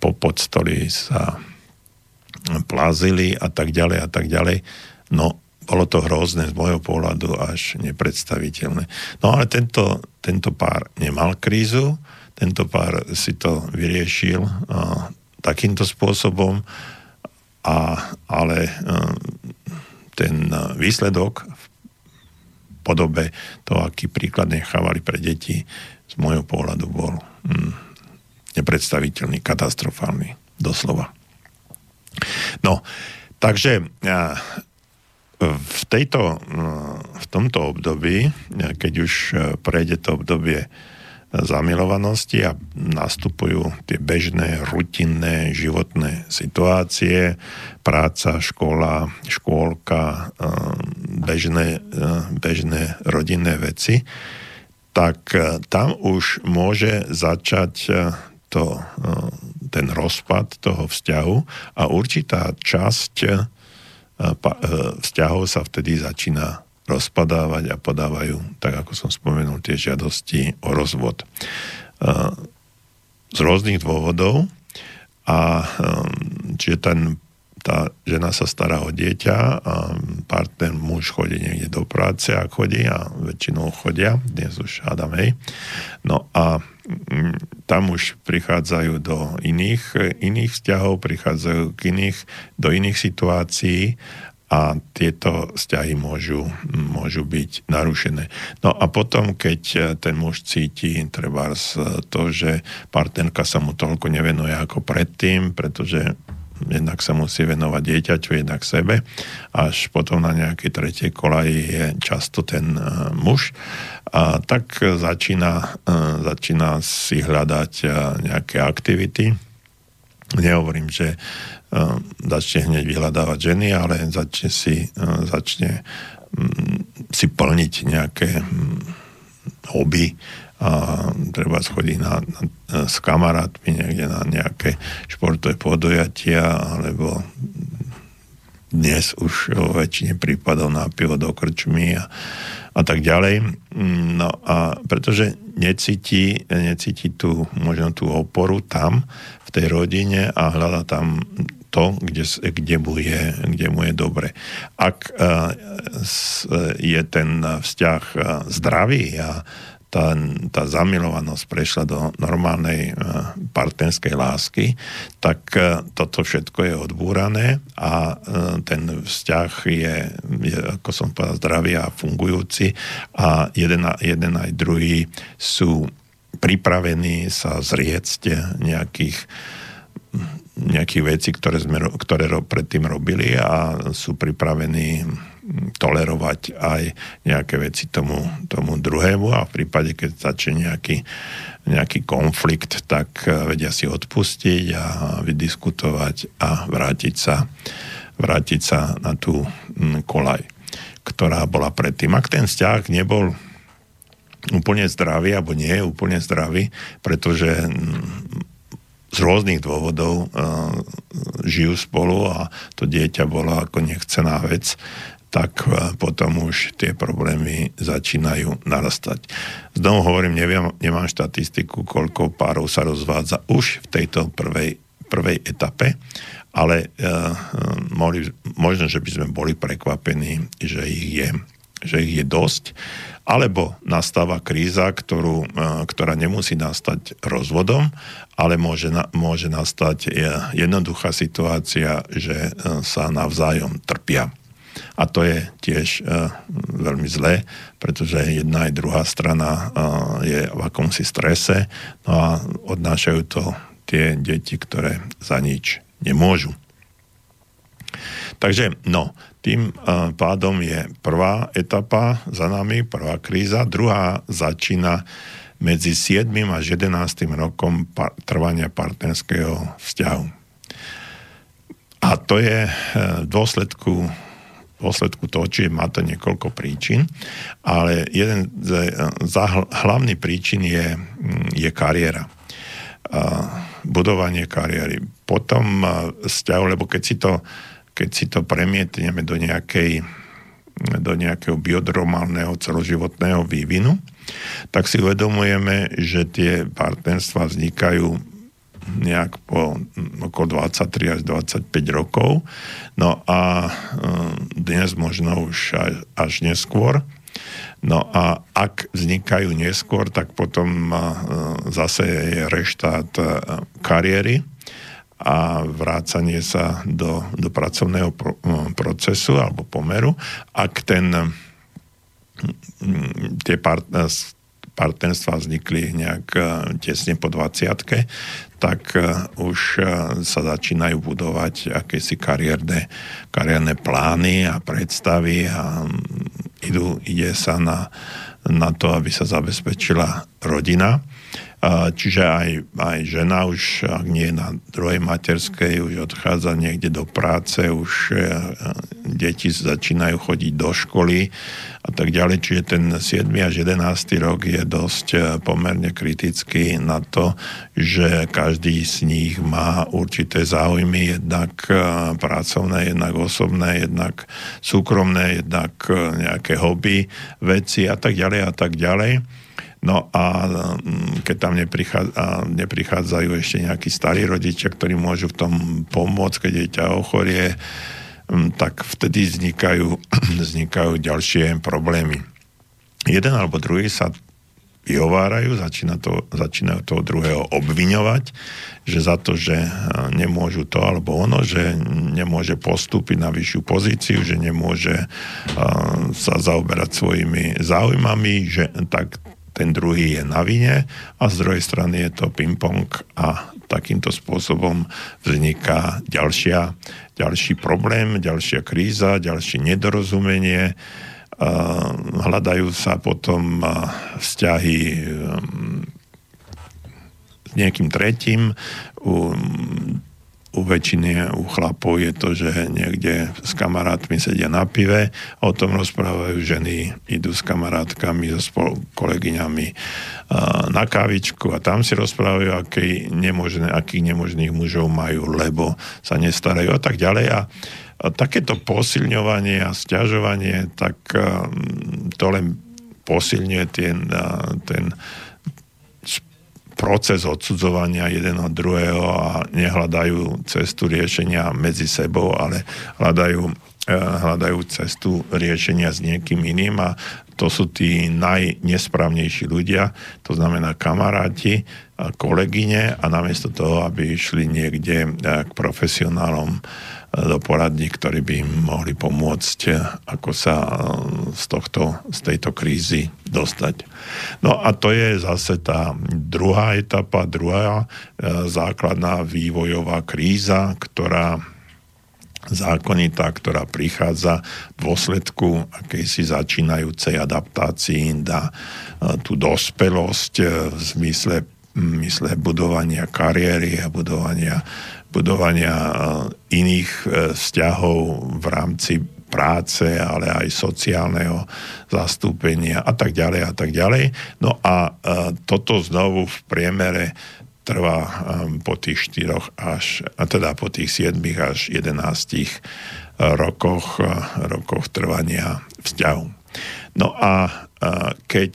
po podstoli sa plazili a tak ďalej a tak ďalej. No, bolo to hrozné z môjho pohľadu až nepredstaviteľné. No ale tento, tento pár nemal krízu, tento pár si to vyriešil uh, takýmto spôsobom, a, ale uh, ten výsledok v podobe toho, aký príklad nechávali pre deti, z môjho pohľadu bol mm, nepredstaviteľný, katastrofálny, doslova. No, takže... Uh, V, tejto, v tomto období, keď už prejde to obdobie zamilovanosti a nastupujú tie bežné, rutinné životné situácie, práca, škola, škôlka, bežné, bežné rodinné veci, tak tam už môže začať to, ten rozpad toho vzťahu a určitá časť vzťahov sa vtedy začína rozpadávať a podávajú, tak ako som spomenul, tie žiadosti o rozvod. Z rôznych dôvodov, a čiže ten, tá žena sa stará o dieťa a partner, muž chodí niekde do práce, a chodí a väčšinou chodia, dnes už hádam, hej. No a tam už prichádzajú do iných, iných vzťahov, prichádzajú k iných, do iných situácií a tieto vzťahy môžu, môžu byť narušené. No a potom, keď ten muž cíti trebárs to, že partnerka sa mu toľko nevenuje ako predtým, pretože jednak sa musí venovať dieťaťu, jednak sebe, až potom na nejakej tretej kolaji je často ten muž, a tak začína, začína si hľadať nejaké aktivity. Nehovorím, že začne hneď vyhľadávať ženy, ale začne si, začne si plniť nejaké hobby, a treba schodiť na, na, s kamarátmi niekde na nejaké športové podujatia, alebo dnes už vo väčšine prípadov na pivo do krčmy a, a tak ďalej. No a pretože necíti, necíti tú, možno tú oporu tam, v tej rodine, a hľada tam to, kde, kde, mu, je, kde mu je dobre. Ak a, s, je ten vzťah zdravý a Tá, tá zamilovanosť prešla do normálnej partnerskej lásky, tak toto všetko je odbúrané a ten vzťah je, je ako som povedal, zdravý a fungujúci a jeden, jeden aj druhý sú pripravení sa zriecť nejakých nejakých vecí, ktoré, sme, ktoré predtým robili, a sú pripravení tolerovať aj nejaké veci tomu, tomu druhému, a v prípade, keď začne nejaký, nejaký konflikt, tak vedia si odpustiť a vydiskutovať a vrátiť sa, vrátiť sa na tú kolaj, ktorá bola predtým. Ak ten vzťah nebol úplne zdravý, alebo nie je úplne zdravý, pretože z rôznych dôvodov uh, žijú spolu a to dieťa bolo ako nechcená vec, tak uh, potom už tie problémy začínajú narastať. Znovu hovorím, neviem, nemám štatistiku, koľko párov sa rozvádza už v tejto prvej, prvej etape, ale uh, mohli, možno, že by sme boli prekvapení, že ich je, že ich je dosť, alebo nastáva kríza, ktorú, ktorá nemusí nastať rozvodom, ale môže, môže nastať jednoduchá situácia, že sa navzájom trpia. A to je tiež uh, veľmi zlé, pretože jedna aj druhá strana uh, je v akomsi strese, no a odnášajú to tie deti, ktoré za nič nemôžu. Takže, no, tým uh, pádom je prvá etapa za nami, prvá kríza, druhá začína medzi siedmym až jedenástym rokom par- trvania partnerského vzťahu. A to je uh, v dôsledku v dôsledku toho, čiže má to niekoľko príčin, ale jeden z hlavných príčin je, je kariéra. Budovanie kariéry. Potom vzťahu, lebo keď si to, keď si to premietneme do nejakej, do nejakého biodromálneho celoživotného vývinu, tak si uvedomujeme, že tie partnerstva vznikajú nejak po okolo dvadsaťtri až dvadsaťpäť rokov. No a dnes možno už až, až neskôr. No a ak vznikajú neskôr, tak potom zase je reštát kariéry a vrácanie sa do, do pracovného procesu alebo pomeru. Ak ten tie partnerstva partnerstva vznikli nejak tesne po dvadsiatke, tak už sa začínajú budovať akési kariérne, kariérne plány a predstavy a idú, ide sa na, na to, aby sa zabezpečila rodina. Čiže aj, aj žena už, ak nie na druhej materskej, už odchádza niekde do práce, už deti začínajú chodiť do školy a tak ďalej. Čiže ten siedmy až jedenásty rok je dosť pomerne kritický na to, že každý z nich má určité záujmy, jednak pracovné, jednak osobné, jednak súkromné, jednak nejaké hobby, veci a tak ďalej a tak ďalej. No a keď tam neprichádzajú ešte nejakí starí rodičia, ktorí môžu v tom pomôcť, keď dieťa ochorie, tak vtedy vznikajú, vznikajú ďalšie problémy. Jeden alebo druhý sa vyhovárajú, začína to, začínajú toho druhého obviňovať, že za to, že nemôžu to alebo ono, že nemôže postúpiť na vyššiu pozíciu, že nemôže sa zaoberať svojimi záujmami, že tak ten druhý je na vine a z druhej strany je to ping-pong a takýmto spôsobom vzniká ďalšia, ďalší problém, ďalšia kríza, ďalšie nedorozumenie. Hľadajú sa potom vzťahy s niekým tretím. U, u väčšiny, u chlapov je to, že niekde s kamarátmi sedia na pive, o tom rozprávajú, ženy idú s kamarátkami, so spolu kolegyňami na kávičku a tam si rozprávajú, akých nemožné, aký nemožných mužov majú, lebo sa nestarajú a tak ďalej. A takéto posilňovanie a sťažovanie, tak to len posilňuje ten, ten proces odsudzovania jeden od druhého a nehľadajú cestu riešenia medzi sebou, ale hľadajú, hľadajú cestu riešenia s niekým iným a to sú tí najnesprávnejší ľudia, to znamená kamaráti, kolegyne a namiesto toho, aby išli niekde k profesionálom do poradní, ktorí by im mohli pomôcť, ako sa z, tohto, z tejto krízy dostať. No a to je zase tá druhá etapa, druhá základná vývojová kríza, ktorá zákonitá, ktorá prichádza v dôsledku akejsi začínajúcej adaptácii na tú dospelosť v zmysle, zmysle budovania kariéry a budovania budovania iných vzťahov v rámci práce, ale aj sociálneho zastúpenia a tak ďalej a tak ďalej. No a toto znovu v priemere trvá po tých štyroch až, a teda po tých siedmých až jedenástich rokoch, rokoch trvania vzťahu. No a keď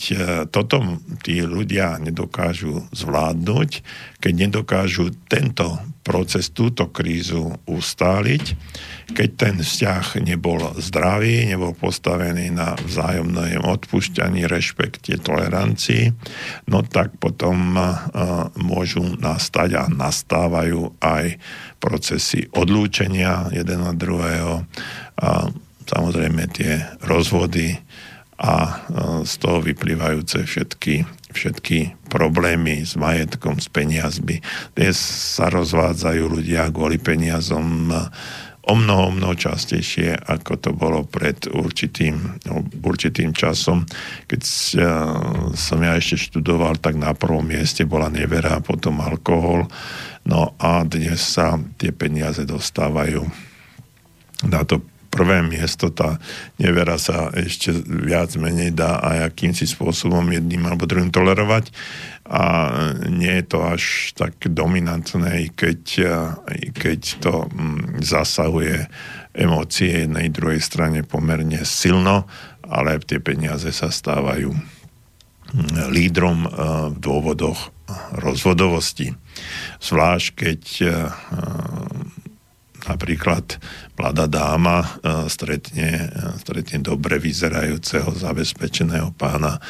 toto tí ľudia nedokážu zvládnuť, keď nedokážu tento proces, túto krízu ustáliť, keď ten vzťah nebol zdravý, nebol postavený na vzájomnom odpúšťaní, rešpekte, tolerancii, no tak potom môžu nastať a nastávajú aj procesy odlúčenia jeden od druhého a samozrejme tie rozvody a z toho vyplývajúce všetky, všetky problémy s majetkom, s peniazmi. Dnes sa rozvádzajú ľudia kvôli peniazom o mnoho, mnoho častejšie, ako to bolo pred určitým, určitým časom. Keď som ja ešte študoval, tak na prvom mieste bola nevera, potom alkohol. No a dnes sa tie peniaze dostávajú na to prvé miesto, tá nevera sa ešte viac menej dá aj akýmsi spôsobom jedným alebo druhým tolerovať a nie je to až tak dominantné, keď, keď to zasahuje emócie jednej druhej strane pomerne silno, ale tie peniaze sa stávajú lídrom v dôvodoch rozvodovosti. Zvlášť, keď napríklad mladá dáma stretne, stretne dobre vyzerajúceho, zabezpečeného pána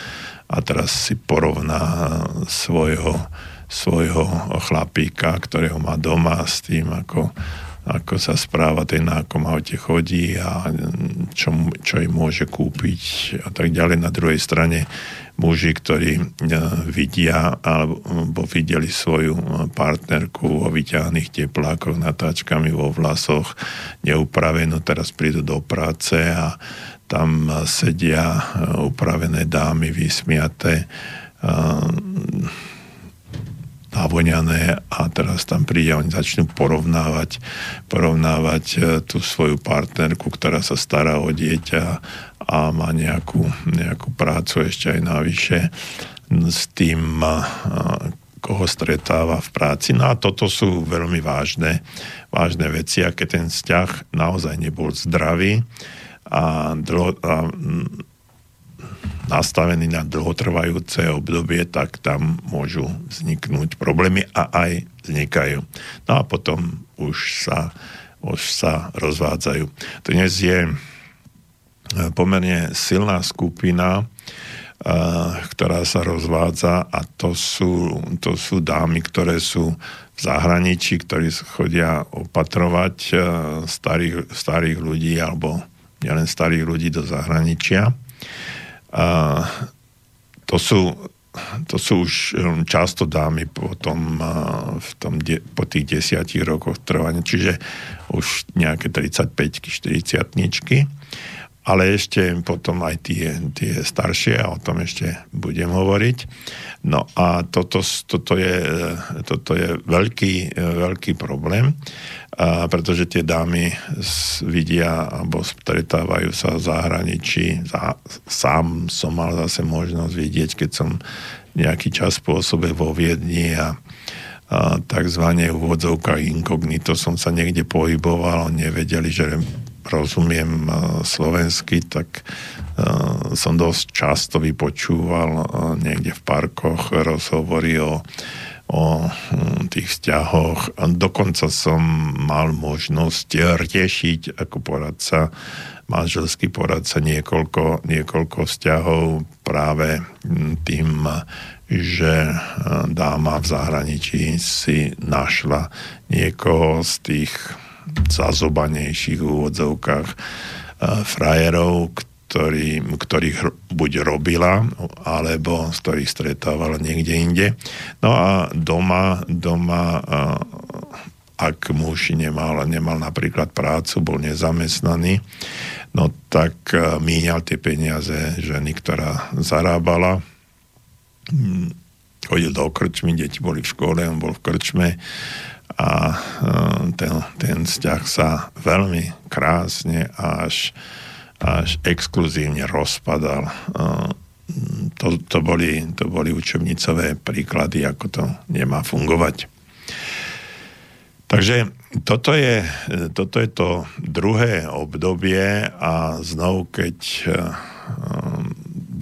a teraz si porovná svojho, svojho chlapíka, ktorého má doma s tým, ako, ako sa správa, ten na akom aute chodí a čo, čo im môže kúpiť a tak ďalej. Na druhej strane muži, ktorí vidia alebo videli svoju partnerku vo vyťahaných teplákoch, natáčkami vo vlasoch, neupravenú, teraz prídu do práce a tam sedia upravené dámy, vysmiaté, navoňané a teraz tam príde a oni začnú porovnávať, porovnávať tú svoju partnerku, ktorá sa stará o dieťa a má nejakú, nejakú prácu ešte aj navyše s tým, koho stretáva v práci. No a toto sú veľmi vážne, vážne veci, a keď ten vzťah naozaj nebol zdravý a, dlo, a nastavený na dlhotrvajúce obdobie, tak tam môžu vzniknúť problémy a aj vznikajú. No a potom už sa, už sa rozvádzajú. Dnes je pomerne silná skupina, ktorá sa rozvádza, a to sú, to sú dámy, ktoré sú v zahraničí, ktorí chodia opatrovať starých, starých ľudí alebo nielen starých ľudí do zahraničia. To sú, to sú už často dámy potom v tom, po tých desiatich rokoch trvania, čiže už nejaké tridsaťpäťky, štyridsiatničky. Ale ešte potom aj tie, tie staršie, a o tom ešte budem hovoriť. No a toto, toto, je, toto je veľký, veľký problém, a pretože tie dámy vidia alebo stretávajú sa v zahraničí. Sám som mal zase možnosť vidieť, keď som nejaký čas pôsobil vo Viedni a takzvané v úvodzovkách inkognito som sa niekde pohyboval, nevedeli, že rozumiem slovensky, tak som dosť často vypočúval niekde v parkoch rozhovory o, o tých vzťahoch. Dokonca som mal možnosť riešiť ako poradca, manželský poradca, niekoľko, niekoľko vzťahov práve tým, že dáma v zahraničí si našla niekoho z tých zazobanejších v úvodzovkách frajerov, ktorý, ktorých buď robila, alebo z ktorých stretávala niekde inde. No a doma, doma ak muž nemal, nemal napríklad prácu, bol nezamestnaný, no tak míňal tie peniaze ženy, ktorá zarábala. Chodil do krčmy, deti boli v škole, on bol v krčme, a ten, ten vzťah sa veľmi krásne až, až exkluzívne rozpadal. To, to, boli, to boli učebnicové príklady, ako to nemá fungovať. Takže toto je, toto je to druhé obdobie a znovu, keď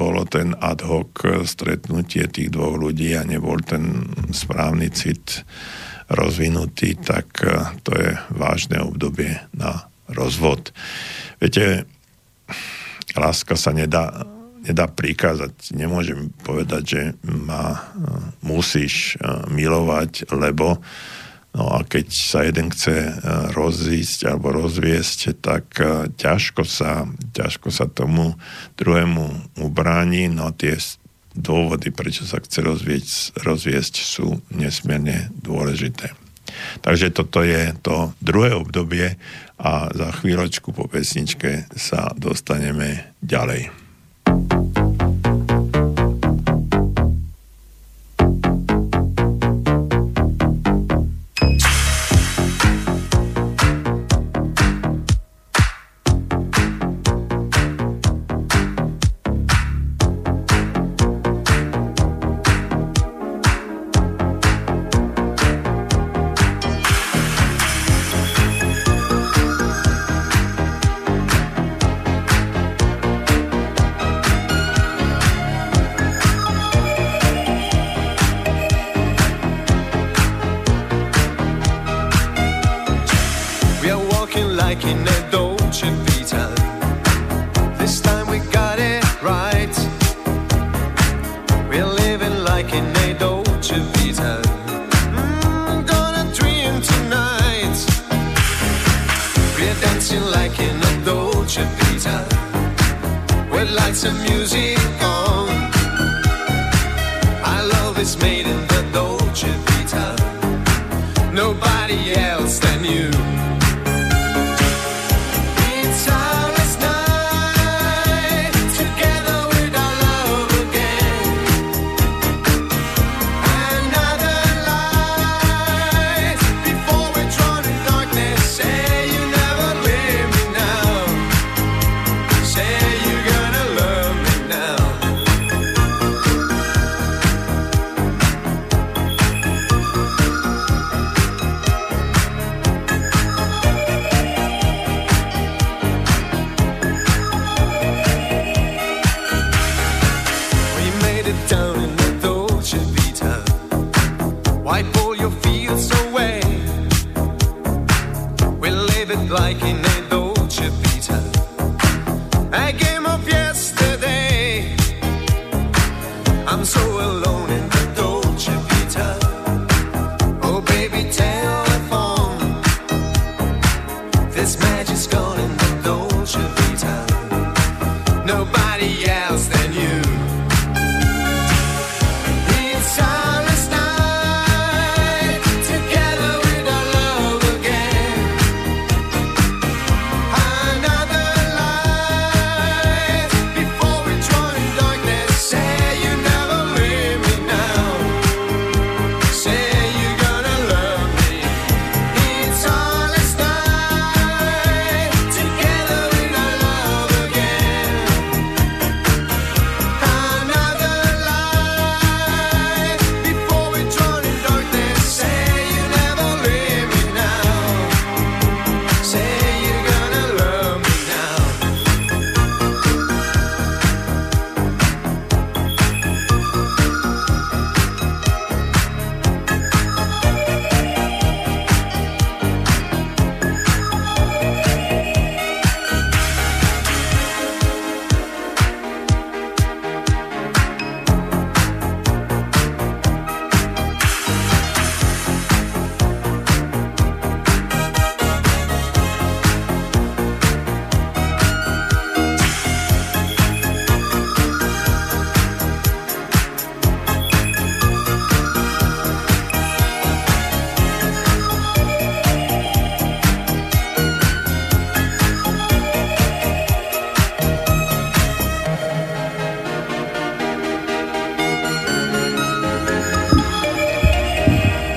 bolo ten ad hoc stretnutie tých dvoch ľudí a nebol ten správny cit rozvinutý, tak to je vážne obdobie na rozvod. Viete, láska sa nedá, nedá prikázať. Nemôžem povedať, že ma musíš milovať, lebo no a keď sa jeden chce rozísť alebo rozviesť, tak ťažko sa, ťažko sa tomu druhému ubráni, no tie dôvody, prečo sa chce rozviesť, rozviesť sú nesmierne dôležité. Takže toto je to druhé obdobie a za chvíľočku po pesničke sa dostaneme ďalej.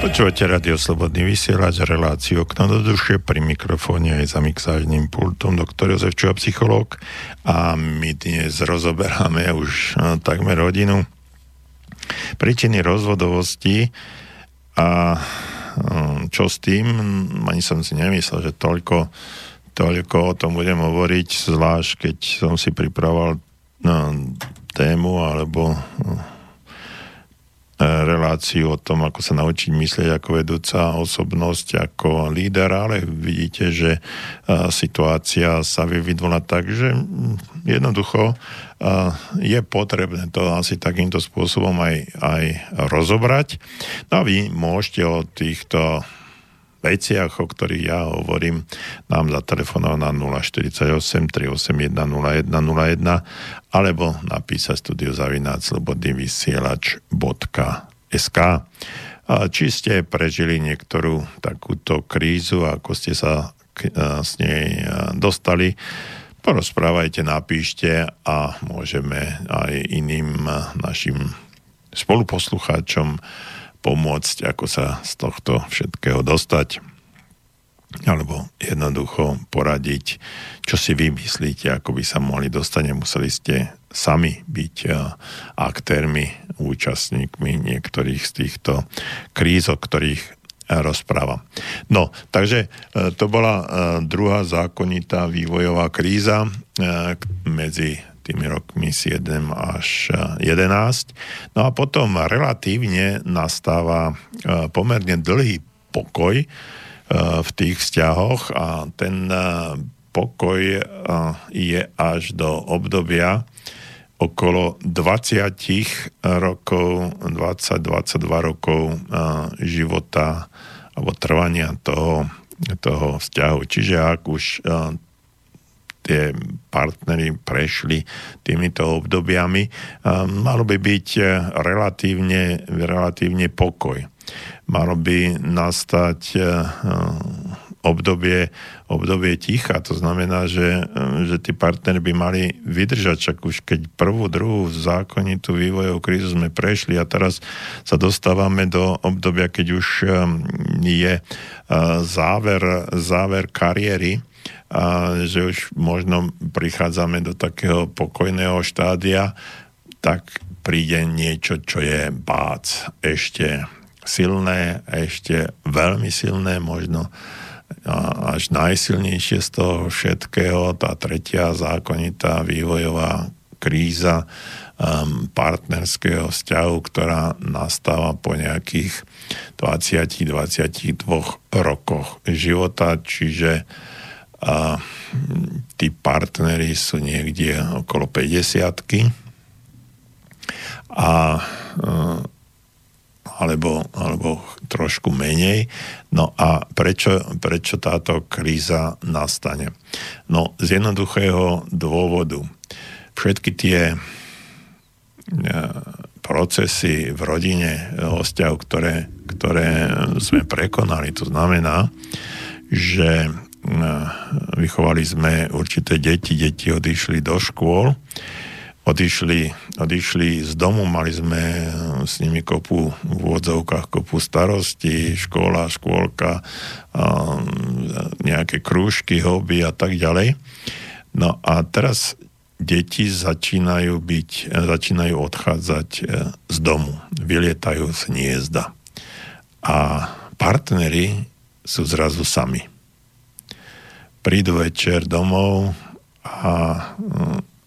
Počúvate Rádio Slobodný vysielač, reláciu Okno do duše, pri mikrofóne aj za mixážnym pultom doktor Jozef Čuha, psychológ, a my dnes rozoberáme už takmer hodinu príčiny rozvodovosti a čo s tým, ani som si nemyslel, že toľko, toľko o tom budem hovoriť, zvlášť keď som si pripravoval no, tému alebo reláciu o tom, ako sa naučiť myslieť ako vedúca osobnosť, ako líder, ale vidíte, že situácia sa vyvinula tak, že jednoducho je potrebné to asi takýmto spôsobom aj, aj rozobrať. No a vy môžete o týchto veciach, o ktorých ja hovorím, nám zatelefonovať na nula štyridsaťosem, tri osemdesiatjeden, nula jeden nula jeden alebo napísať studio zavináč slobodný vysielač bodka es ká. Či ste prežili niektorú takúto krízu, ako ste sa s nej dostali, porozprávajte, napíšte a môžeme aj iným našim spoluposlucháčom pomôcť, ako sa z tohto všetkého dostať, alebo jednoducho poradiť, čo si vy myslíte, ako by sa mohli dostať. Nemuseli ste sami byť aktérmi, účastníkmi niektorých z týchto kríz, o ktorých rozprávam. No, takže to bola druhá zákonitá vývojová kríza medzi tými rokmi sedem až jedenásť. No a potom relatívne nastáva pomerne dlhý pokoj v tých vzťahoch a ten pokoj je až do obdobia okolo dvadsať rokov, dvadsať, dvadsaťdva rokov života alebo trvania toho, toho vzťahu. Čiže ak už tie partneri prešli týmito obdobiami, malo by byť relatívne, relatívne pokoj. Malo by nastať obdobie, obdobie ticha, to znamená, že, že tí partneri by mali vydržať, však už keď prvú, druhú zákonitú vývojovú krízu sme prešli a teraz sa dostávame do obdobia, keď už je záver, záver kariéry, a že už možno prichádzame do takého pokojného štádia, tak príde niečo, čo je bác. Ešte silné, ešte veľmi silné, možno až najsilnejšie z toho všetkého, tá tretia zákonitá vývojová kríza um, partnerského vzťahu, ktorá nastáva po nejakých dvadsať až dvadsaťdva rokoch života, čiže a tí partneri sú niekde okolo päťdesiatky a alebo, alebo trošku menej. No a prečo, prečo táto kríza nastane? No z jednoduchého dôvodu. Všetky tie procesy v rodine, vzťahu, ktoré, ktoré sme prekonali, to znamená, že vychovali sme určité deti, deti odišli do škôl, odišli, odišli z domu, mali sme s nimi kopu, v úvodzovkách kopu starosti, škola, škôlka, nejaké krúžky, hobby a tak ďalej. No a teraz deti začínajú byť, začínajú odchádzať z domu, vylietajú z hniezda a partneri sú zrazu sami. Prídu večer domov a,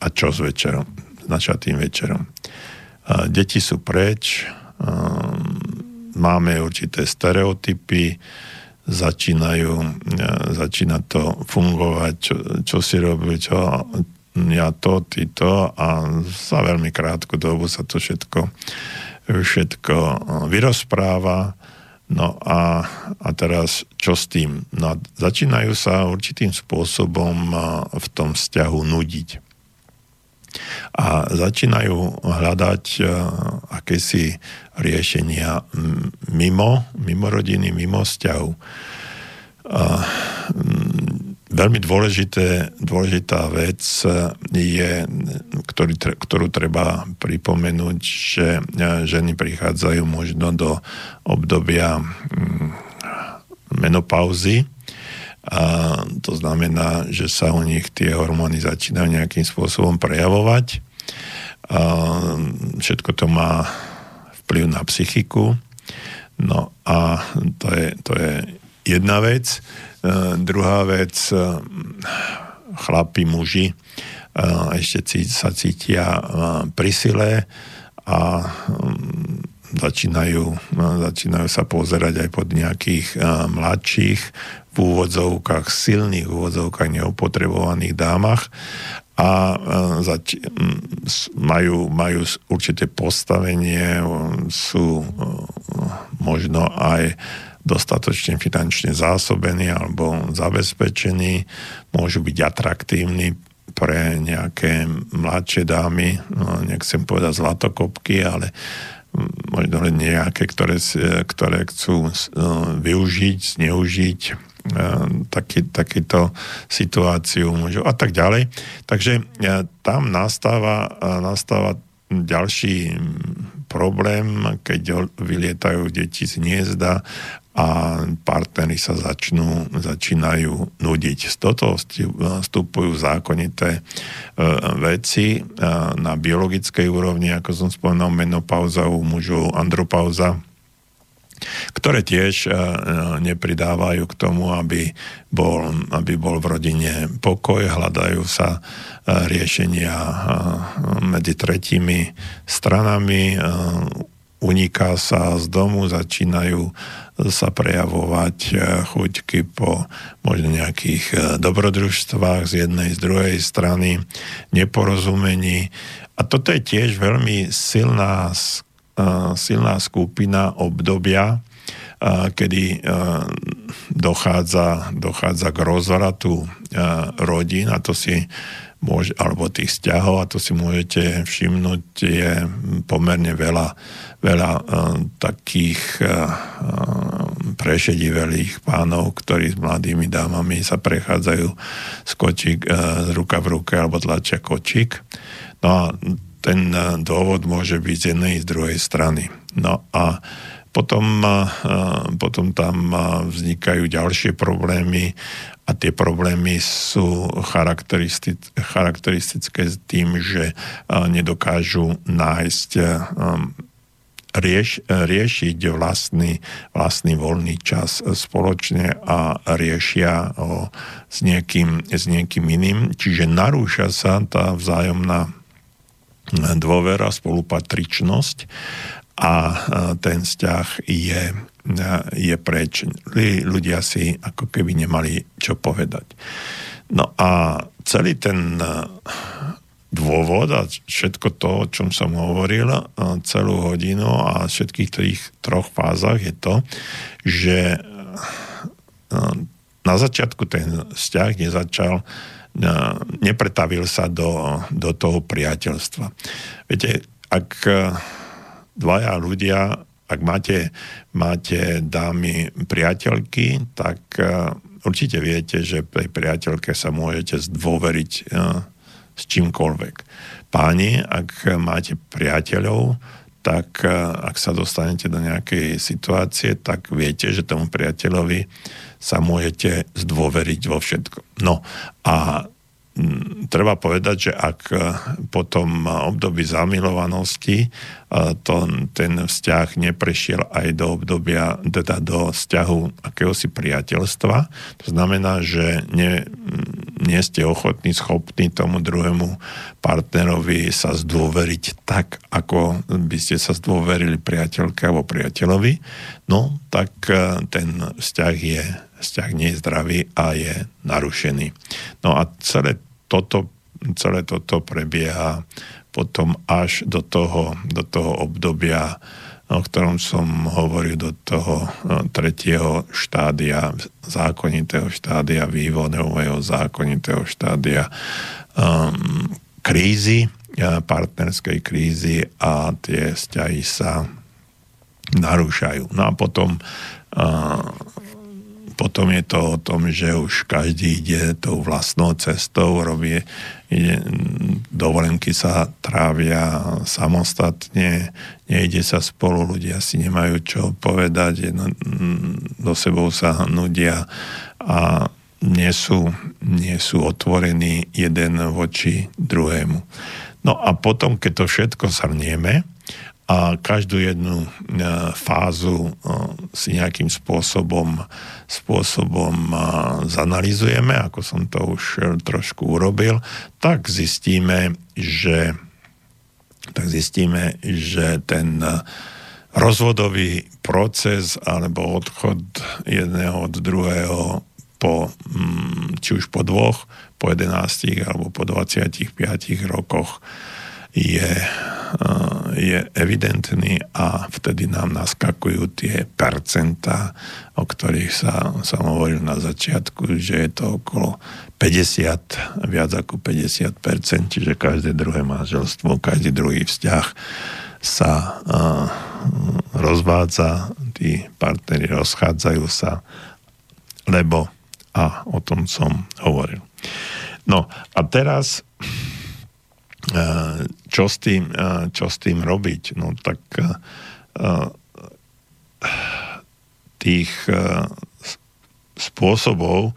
a čo s večerom, s načatým večerom. Deti sú preč, máme určité stereotypy, začínajú, začína to fungovať, čo, čo si robí, čo ja to, ty to a za veľmi krátku dobu sa to všetko, všetko vyrozpráva. No a, a teraz čo s tým? No začínajú sa určitým spôsobom v tom vzťahu nudiť. A začínajú hľadať akési riešenia mimo, mimo rodiny, mimo vzťahu. A veľmi dôležité, dôležitá vec je, ktorý, ktorú treba pripomenúť, že ženy prichádzajú možno do obdobia menopauzy. A to znamená, že sa u nich tie hormóny začínajú nejakým spôsobom prejavovať. A všetko to má vplyv na psychiku. No a to je, to je jedna vec. Druhá vec, chlapi, muži ešte sa cítia pri sile a začínajú, začínajú sa pozerať aj pod nejakých mladších v úvodzovkách, silných úvodzovkách, neopotrebovaných dámach a zač- majú, majú určité postavenie, sú možno aj dostatočne finančne zásobení alebo zabezpečení, môžu byť atraktívni pre nejaké mladšie dámy, no, nechcem povedať zlatokopky, ale možno len nejaké, ktoré, ktoré chcú využiť, zneužiť taký, takýto situáciu mužov a tak ďalej. Takže tam nastáva, nastáva ďalší problém, keď vylietajú deti z hniezda a partnery sa začnú, začínajú nudiť. Z toho vstupujú zákonité veci na biologickej úrovni, ako som spomenul, menopauza u mužov, andropauza, ktoré tiež nepridávajú k tomu, aby bol, aby bol v rodine pokoj, hľadajú sa riešenia medzi tretími stranami, uniká sa z domu, začínajú sa prejavovať chuťky po možno nejakých dobrodružstvách z jednej, z druhej strany, neporozumení. A toto je tiež veľmi silná, silná skupina obdobia, kedy dochádza, dochádza k rozvratu rodín a to si Môž, alebo tých vzťahov, a to si môžete všimnúť, je pomerne veľa, veľa uh, takých uh, prešedivelých pánov, ktorí s mladými dámami sa prechádzajú z kočík, uh, z ruka v ruke alebo tlačia kočík. No a ten uh, dôvod môže byť z jednej, z druhej strany. No a potom, uh, potom tam uh, vznikajú ďalšie problémy. A tie problémy sú charakteristické s tým, že nedokážu nájsť, rieš, riešiť vlastný, vlastný voľný čas spoločne a riešia ho s niekým, s niekým iným. Čiže narúša sa tá vzájomná dôvera, spolupatričnosť a ten vzťah je... je preč. Ľudia si ako keby nemali čo povedať. No a celý ten dôvod a všetko to, o čom som hovoril celú hodinu a všetkých tých troch fázach je to, že na začiatku ten vzťah nezačal, nepretavil sa do, do toho priateľstva. Viete, ak dvaja ľudia Ak máte, máte dámy priateľky, tak určite viete, že tej priateľke sa môžete zdôveriť s čímkoľvek. Páni, ak máte priateľov, tak ak sa dostanete do nejakej situácie, tak viete, že tomu priateľovi sa môžete zdôveriť vo všetko. No a treba povedať, že ak po tom období zamilovanosti to, ten vzťah neprešiel aj do obdobia, teda do vzťahu akéhosi priateľstva, to znamená, že ne, nie ste ochotní, schopní tomu druhému partnerovi sa zdôveriť tak, ako by ste sa zdôverili priateľke alebo priateľovi, no tak ten vzťah je, vzťah nie je zdravý a je narušený. No a celé Toto, celé toto prebieha potom až do toho, do toho obdobia, o ktorom som hovoril, do toho tretieho štádia, zákonitého štádia, vývojového zákonitého štádia um, krízy, partnerskej krízy a tie vzťahy sa narúšajú. No a potom... Uh, Potom je to o tom, že už každý ide tou vlastnou cestou, robí, ide, dovolenky sa trávia samostatne, nejde sa spolu, ľudia si nemajú čo povedať, jedno, do sebou sa nudia a nie sú, nie sú otvorení jeden voči druhému. No a potom, keď to všetko zhrnieme a každú jednu fázu si nejakým spôsobom, spôsobom zanalizujeme, ako som to už trošku urobil, tak zistíme, že, tak zistíme, že ten rozvodový proces alebo odchod jedného od druhého po, či už po dvoch, po jedenástich alebo po dvadsiatich piatich rokoch je, je evidentný a vtedy nám naskakujú tie percentá, o ktorých sa, som hovoril na začiatku, že je to okolo päťdesiat, viac ako päťdesiat percent, čiže každé druhé manželstvo, každý druhý vzťah sa uh, rozvádza, tí partneri rozchádzajú sa, lebo a o tom som hovoril. No a teraz Čo s, tým, čo s tým robiť? No tak tých spôsobov,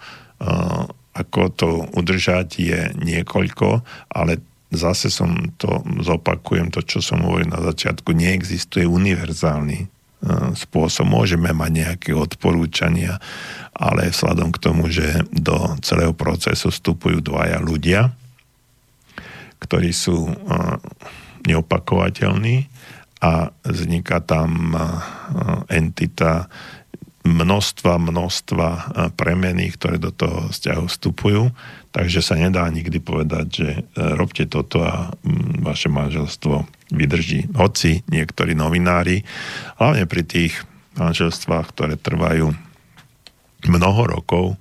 ako to udržať, je niekoľko, ale zase som to, zopakujem to, čo som hovoril na začiatku, neexistuje univerzálny spôsob. Môžeme mať nejaké odporúčania, ale vzhľadom k tomu, že do celého procesu vstupujú dvaja ľudia, ktorí sú neopakovateľní a vzniká tam entita množstva, množstva premených, ktoré do toho vzťahu vstupujú, takže sa nedá nikdy povedať, že robte toto a vaše manželstvo vydrží. Hoci niektorí novinári, hlavne pri tých manželstvách, ktoré trvajú mnoho rokov,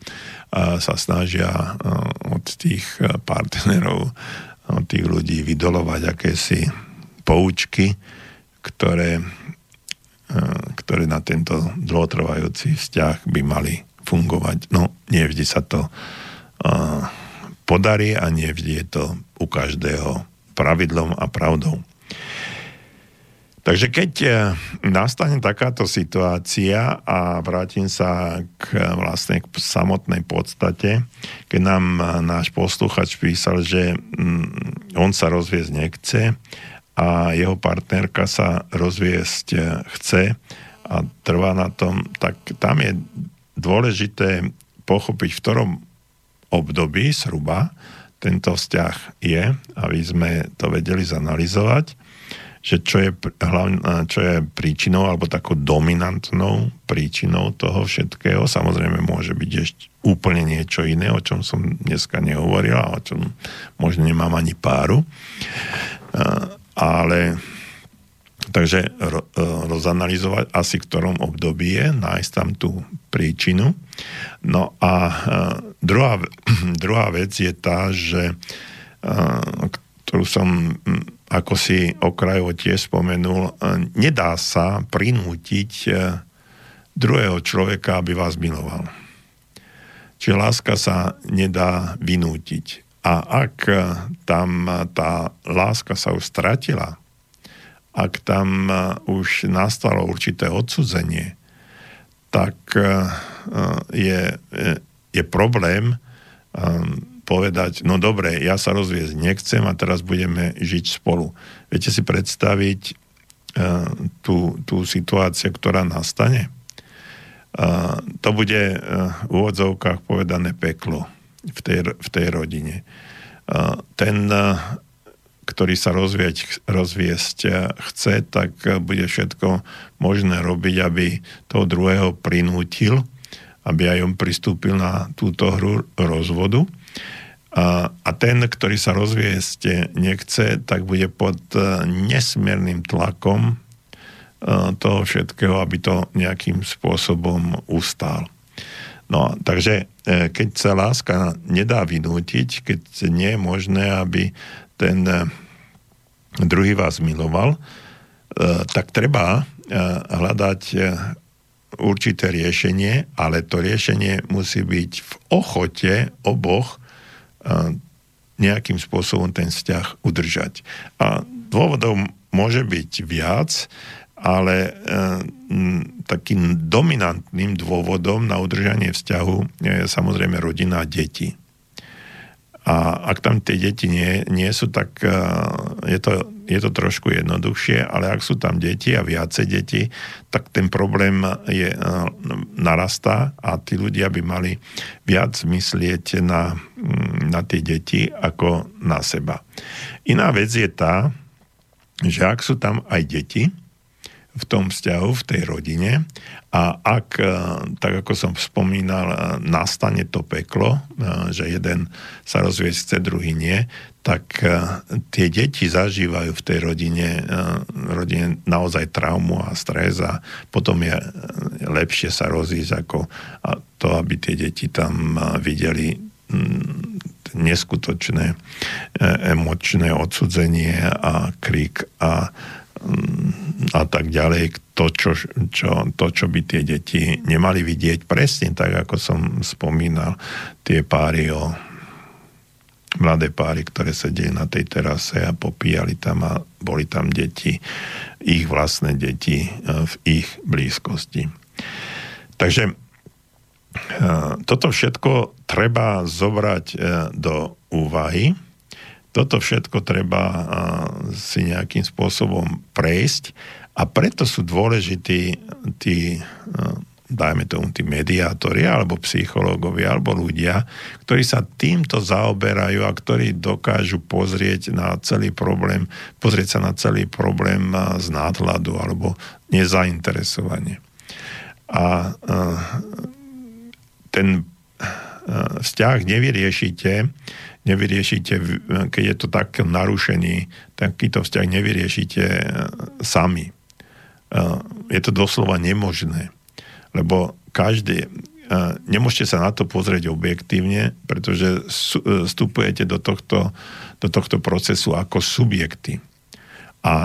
sa snažia od tých partnerov, tých ľudí vydolovať akési poučky, ktoré, ktoré na tento dlhotrvajúci vzťah by mali fungovať. No, nevždy sa to uh, podarí a nevždy je to u každého pravidlom a pravdou. Takže keď nastane takáto situácia a vrátim sa k vlastne k samotnej podstate, keď nám náš posluchač písal, že on sa rozviesť nechce a jeho partnerka sa rozviesť chce a trvá na tom, tak tam je dôležité pochopiť, v ktorom období zhruba tento vzťah je, aby sme to vedeli zanalyzovať, že čo je, hlavne, čo je príčinou alebo takou dominantnou príčinou toho všetkého. Samozrejme môže byť ešte úplne niečo iné, o čom som dneska nehovoril a o čom možno nemám ani páru. Ale takže rozanalyzovať asi v ktorom období je, nájsť tam tú príčinu. No a druhá, druhá vec je tá, že ktorú som ako si okrajovo tiež spomenul, nedá sa prinútiť druhého človeka, aby vás miloval. Čiže láska sa nedá vynútiť. A ak tam tá láska sa už stratila, ak tam už nastalo určité odsudzenie, tak je, je problém povedať, no dobre, ja sa rozviesť nechcem a teraz budeme žiť spolu. Viete si predstaviť uh, tú, tú situáciu, ktorá nastane? Uh, to bude uh, v úvodzovkách povedané peklo v tej, v tej rodine. Uh, ten, uh, ktorý sa rozvieť, rozviesť chce, tak uh, bude všetko možné robiť, aby toho druhého prinútil, aby aj on pristúpil na túto hru rozvodu. A ten, ktorý sa rozviesť nechce, tak bude pod nesmierným tlakom toho všetkého, aby to nejakým spôsobom ustál. No, takže keď sa láska nedá vynútiť, keď nie je možné, aby ten druhý vás miloval, tak treba hľadať určité riešenie, ale to riešenie musí byť v ochote oboch nejakým spôsobom ten vzťah udržať. A dôvodov môže byť viac, ale takým dominantným dôvodom na udržanie vzťahu je samozrejme rodina a deti. A A ak tam tie deti nie, nie sú, tak je to, je to trošku jednoduchšie, ale ak sú tam deti a viacej deti, tak ten problém je, narastá a tí ľudia by mali viac myslieť na, na tie deti ako na seba. Iná vec je tá, že ak sú tam aj deti v tom vzťahu, v tej rodine a ak, tak ako som spomínal, nastane to peklo, že jeden sa rozviesť chce, druhý nie, tak tie deti zažívajú v tej rodine, rodine naozaj traumu a stres a potom je lepšie sa rozísť ako to, aby tie deti tam videli neskutočné emočné odsudzenie a krik a a tak ďalej, to čo, čo, to, čo by tie deti nemali vidieť, presne tak, ako som spomínal, tie páry o mladé páry, ktoré sedeli na tej terase a popíjali tam a boli tam deti, ich vlastné deti v ich blízkosti. Takže toto všetko treba zobrať do úvahy. Toto všetko treba si nejakým spôsobom prejsť a preto sú dôležití tí, dajme tomu, tí mediátori alebo psychológovia alebo ľudia, ktorí sa týmto zaoberajú a ktorí dokážu pozrieť na celý problém, pozrieť sa na celý problém z nadhľadu alebo nezainteresovanie. A ten vzťah nevyriešite, nevyriešite, keď je to tak narušený, takýto vzťah nevyriešite sami. Je to doslova nemožné, lebo každý, nemôžete sa na to pozrieť objektívne, pretože vstupujete do tohto, do tohto procesu ako subjekty. A,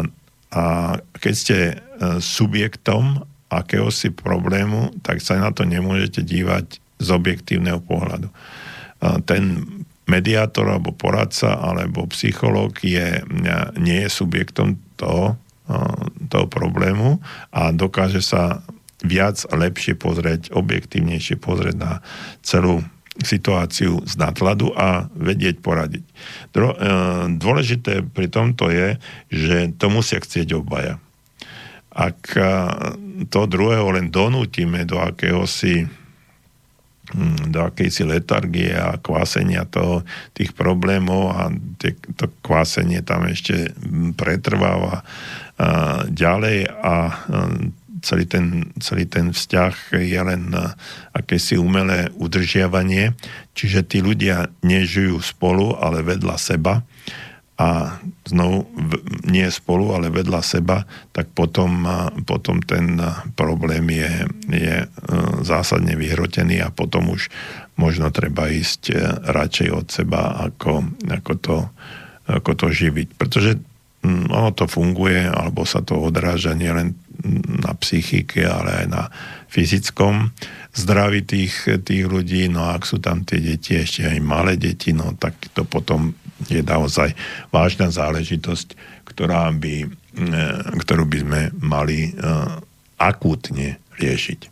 a keď ste subjektom akéhosi problému, tak sa na to nemôžete dívať z objektívneho pohľadu. Ten mediátor alebo poradca alebo psychológ je, nie je subjektom toho, toho problému a dokáže sa viac lepšie pozrieť, objektívnejšie pozrieť na celú situáciu z nadhľadu a vedieť poradiť. Dôležité pri tomto je, že to musia chcieť obaja. Ak to druhého len donútime do akéhosi do akejsi letargie a kvásenia toho, tých problémov a tie, to kvásenie tam ešte pretrváva a ďalej a celý ten, celý ten vzťah je len akési umelé udržiavanie, čiže tí ľudia nežijú spolu, ale vedľa seba a znovu nie spolu, ale vedľa seba, tak potom, potom ten problém je, je zásadne vyhrotený a potom už možno treba ísť radšej od seba, ako, ako, to, ako to živiť. Pretože ono to funguje, alebo sa to odráža nielen na psychike, ale aj na fyzickom zdraví tých, tých ľudí. No a ak sú tam tie deti, ešte aj malé deti, no tak to potom je naozaj vážna záležitosť, ktorá by, ktorú by sme mali akútne riešiť.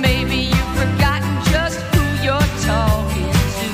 Maybe you've forgotten just who you're talking to.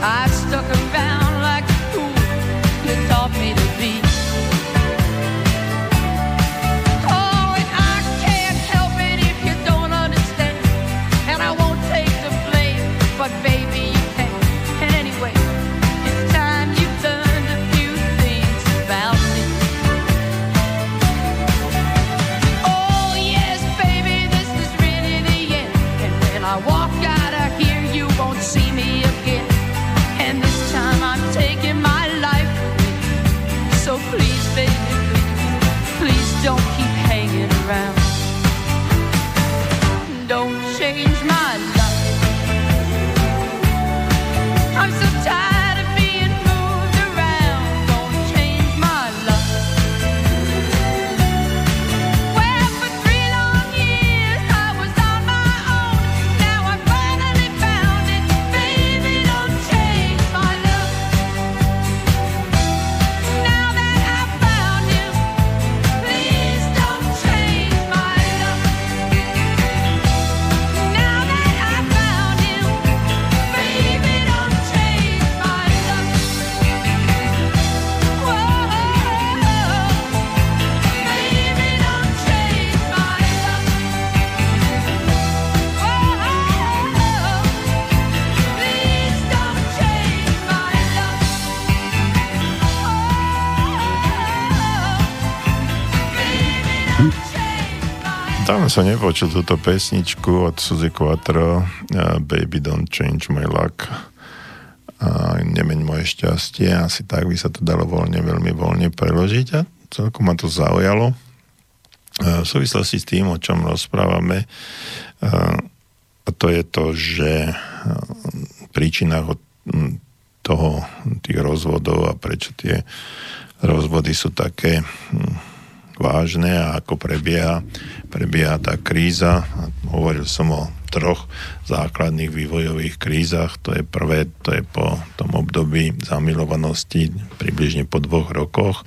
I stuck around like a fool you taught me to be. Oh, and I can't help it if you don't understand, and I won't take the blame, but baby you can. And anyway, it's time you learned a few things about me. Oh yes, baby, this is really the end, and when I walk out of here you won't see me again. And this time I'm taking my life with you. So please, baby, please don't keep hanging around. Don't change my life. I'm so tired of being moved around. Don't change my life. Well, for three long years I was on my own. Now I finally found it. Baby, don't change my love. Now that I found you, please don't change my love. Now that I found you, baby, don't change my love. Whoa, baby, don't change my love. Whoa, please don't change my love. Whoa, baby, don't change my love. Dávno som nepočul túto pesničku od Suzy Quattro, eh, Baby Don't Change My Luck, a Nemeň moje šťastie, asi tak by sa to dalo voľne, veľmi voľne preložiť, a celkom ma to zaujalo. Eh, V súvislosti s tým, o čom rozprávame, eh, a to je to, že eh, príčina ho- m, toho, tých rozvodov a prečo tie rozvody sú také hm, vážne a ako prebieha, prebieha tá kríza. Hovoril som o troch základných vývojových krízach. To je prvé, to je po tom období zamilovanosti približne po dvoch rokoch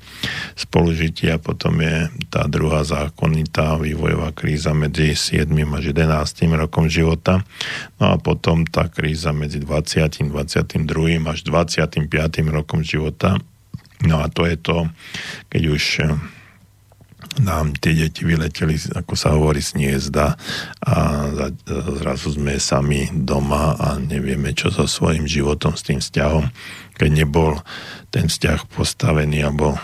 spolužitia. Potom je tá druhá zákonitá vývojová kríza medzi siedmym až jedenástym rokom života. No a potom tá kríza medzi dvadsiatym, dvadsiatym druhým až dvadsiatym piatym rokom života. No a to je to, keď už nám tie deti vyleteli, ako sa hovorí, z hniezda a zrazu sme sami doma a nevieme, čo so svojím životom, s tým vzťahom, keď nebol ten vzťah postavený alebo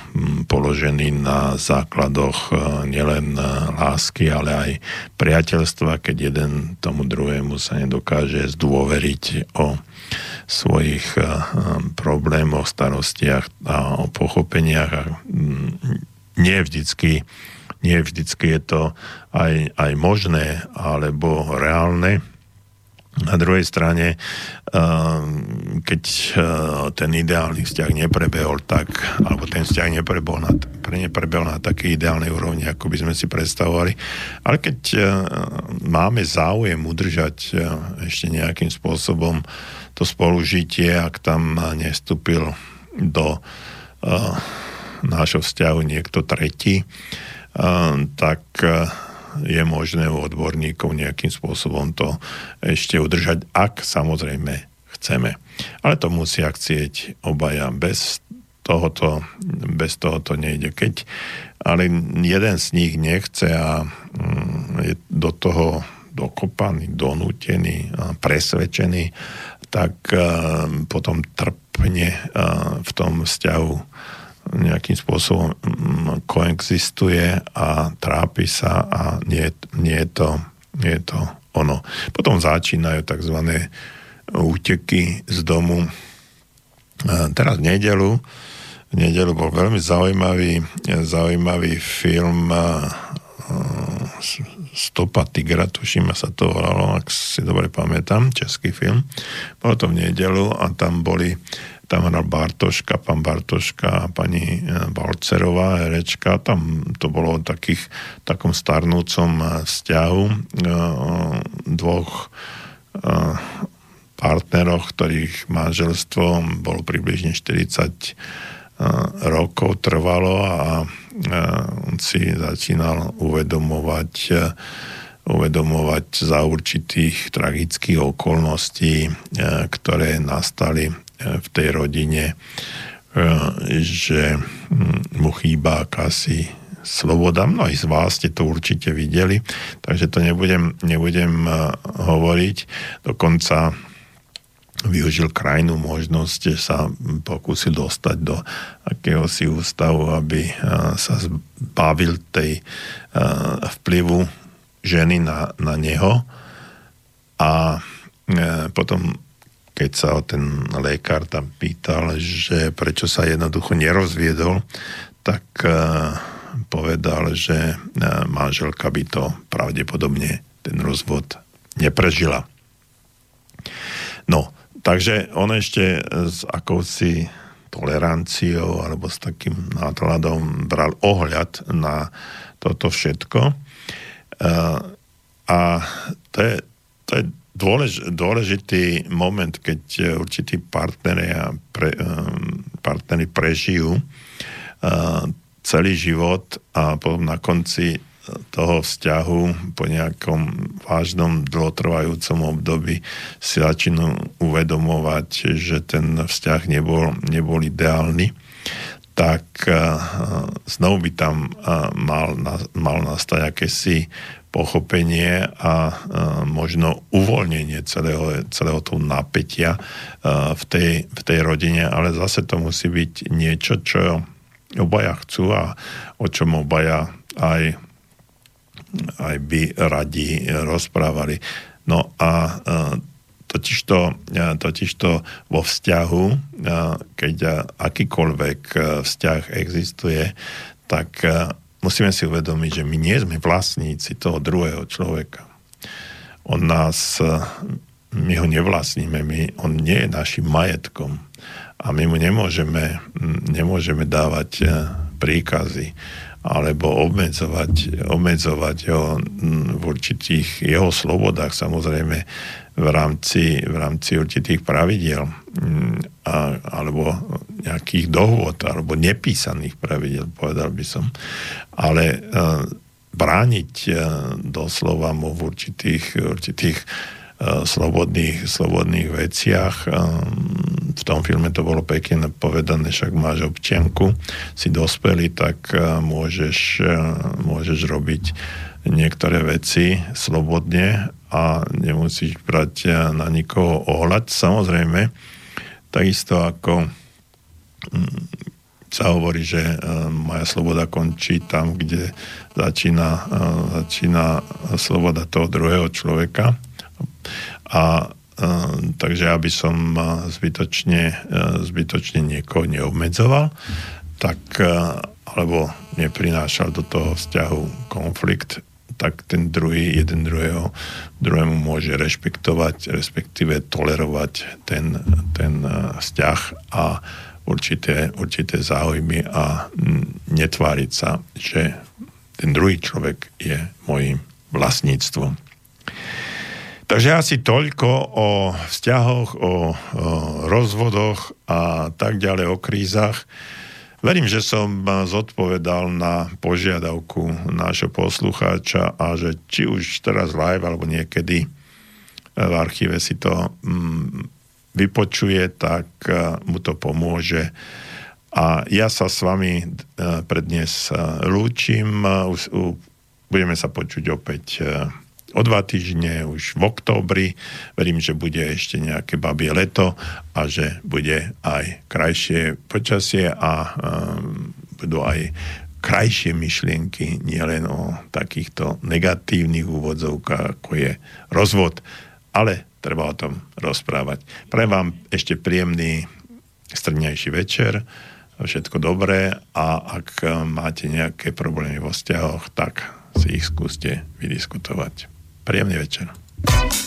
položený na základoch nielen lásky, ale aj priateľstva, keď jeden tomu druhému sa nedokáže zdôveriť o svojich problémoch, starostiach a o pochopeniach. A Nie vždycky, nie vždycky je to aj, aj možné alebo reálne. Na druhej strane, keď ten ideálny vzťah neprebehol tak, alebo ten vzťah neprebehol na, neprebehol na takej ideálnej úrovni, ako by sme si predstavovali, ale keď máme záujem udržať ešte nejakým spôsobom to spolužitie, ak tam nevstúpil do nášho vzťahu niekto tretí, tak je možné u odborníkov nejakým spôsobom to ešte udržať, ak samozrejme chceme. Ale to musia chcieť obaja. Bez tohoto, bez tohoto nejde. Keď ale jeden z nich nechce a je do toho dokopaný, donútený, presvedčený, tak potom trpne v tom vzťahu nejakým spôsobom koexistuje a trápi sa a nie, nie, je to, nie je to ono. Potom začínajú takzvané úteky z domu. Teraz v nedeľu, v nedeľu bol veľmi zaujímavý, zaujímavý film Stopa tigra, tuším, sa to volalo, ak si dobre pamätám, český film. Bolo to v nedeľu a tam boli tam hral Bartoška, pán Bartoška a pani Balcerová Erečka. Tam to bolo o takých, takom starnúcom vzťahu dvoch partneroch, ktorých manželstvo bolo približne štyridsať rokov trvalo a on si začínal uvedomovať uvedomovať za určitých tragických okolností, ktoré nastali v tej rodine, že mu chýba akási sloboda. Mnohí z vás ste to určite videli, takže to nebudem, nebudem hovoriť. Dokonca využil krajnú možnosť, že sa pokúsil dostať do akéhosi ústavu, aby sa zbavil tej vplyvu ženy na, na neho. A potom, keď sa o ten lekár tam pýtal, že prečo sa jednoducho nerozviedol, tak povedal, že manželka by to pravdepodobne ten rozvod neprežila. No, takže on ešte s akousi toleranciou alebo s takým náhľadom bral ohľad na toto všetko. A to je, to je Dôlež, dôležitý moment, keď určití partneri, a pre, partneri prežijú celý život a potom na konci toho vzťahu po nejakom vážnom dlhotrvajúcom období si začnú uvedomovať, že ten vzťah nebol, nebol ideálny, tak znovu by tam mal, mal nastať akési pochopenie a možno uvoľnenie celého, celého toho napätia v tej, v tej rodine, ale zase to musí byť niečo, čo obaja chcú a o čom obaja aj, aj by radi rozprávali. No a totižto, totižto vo vzťahu, keď akýkoľvek vzťah existuje, tak musíme si uvedomiť, že my nie sme vlastníci toho druhého človeka. On nás, my ho nevlastníme, my, on nie je našim majetkom a my mu nemôžeme, nemôžeme dávať príkazy alebo obmedzovať, obmedzovať ho v určitých jeho slobodách, samozrejme v rámci, v rámci určitých pravidiel a, alebo nejakých dohôd alebo nepísaných pravidiel, povedal by som. Ale e, brániť e, doslova mu v určitých, určitých e, slobodných, slobodných veciach. E, v tom filme to bolo pekne povedané, však máš občianku, si dospelý, tak e, môžeš, e, môžeš robiť niektoré veci slobodne a nemusíš brať na nikoho ohľad. Samozrejme, takisto ako sa hovorí, že moja sloboda končí tam, kde začína, začína sloboda toho druhého človeka. A takže, aby som zbytočne, zbytočne niekoho neobmedzoval, tak alebo neprinášal do toho vzťahu konflikt, tak ten druhý, jeden druhého, druhému môže rešpektovať, respektíve tolerovať ten, ten vzťah a určité, určité záujmy a netváriť sa, že ten druhý človek je mojím vlastníctvom. Takže asi toľko o vzťahoch, o, o rozvodoch a tak ďalej, o krízach. Verím, že som zodpovedal na požiadavku nášho poslucháča a že či už teraz live alebo niekedy v archíve si to vypočuje, tak mu to pomôže. A ja sa s vami pre dnes lúčim. Budeme sa počuť opäť o dva týždne, už v októbri. Verím, že bude ešte nejaké babie leto a že bude aj krajšie počasie a um, budú aj krajšie myšlienky, nielen o takýchto negatívnych úvodzovkách, ako je rozvod, ale treba o tom rozprávať. Prajem vám ešte príjemný strňajší večer, všetko dobré a ak máte nejaké problémy vo vzťahoch, tak si ich skúste vydiskutovať. Príjemný večer.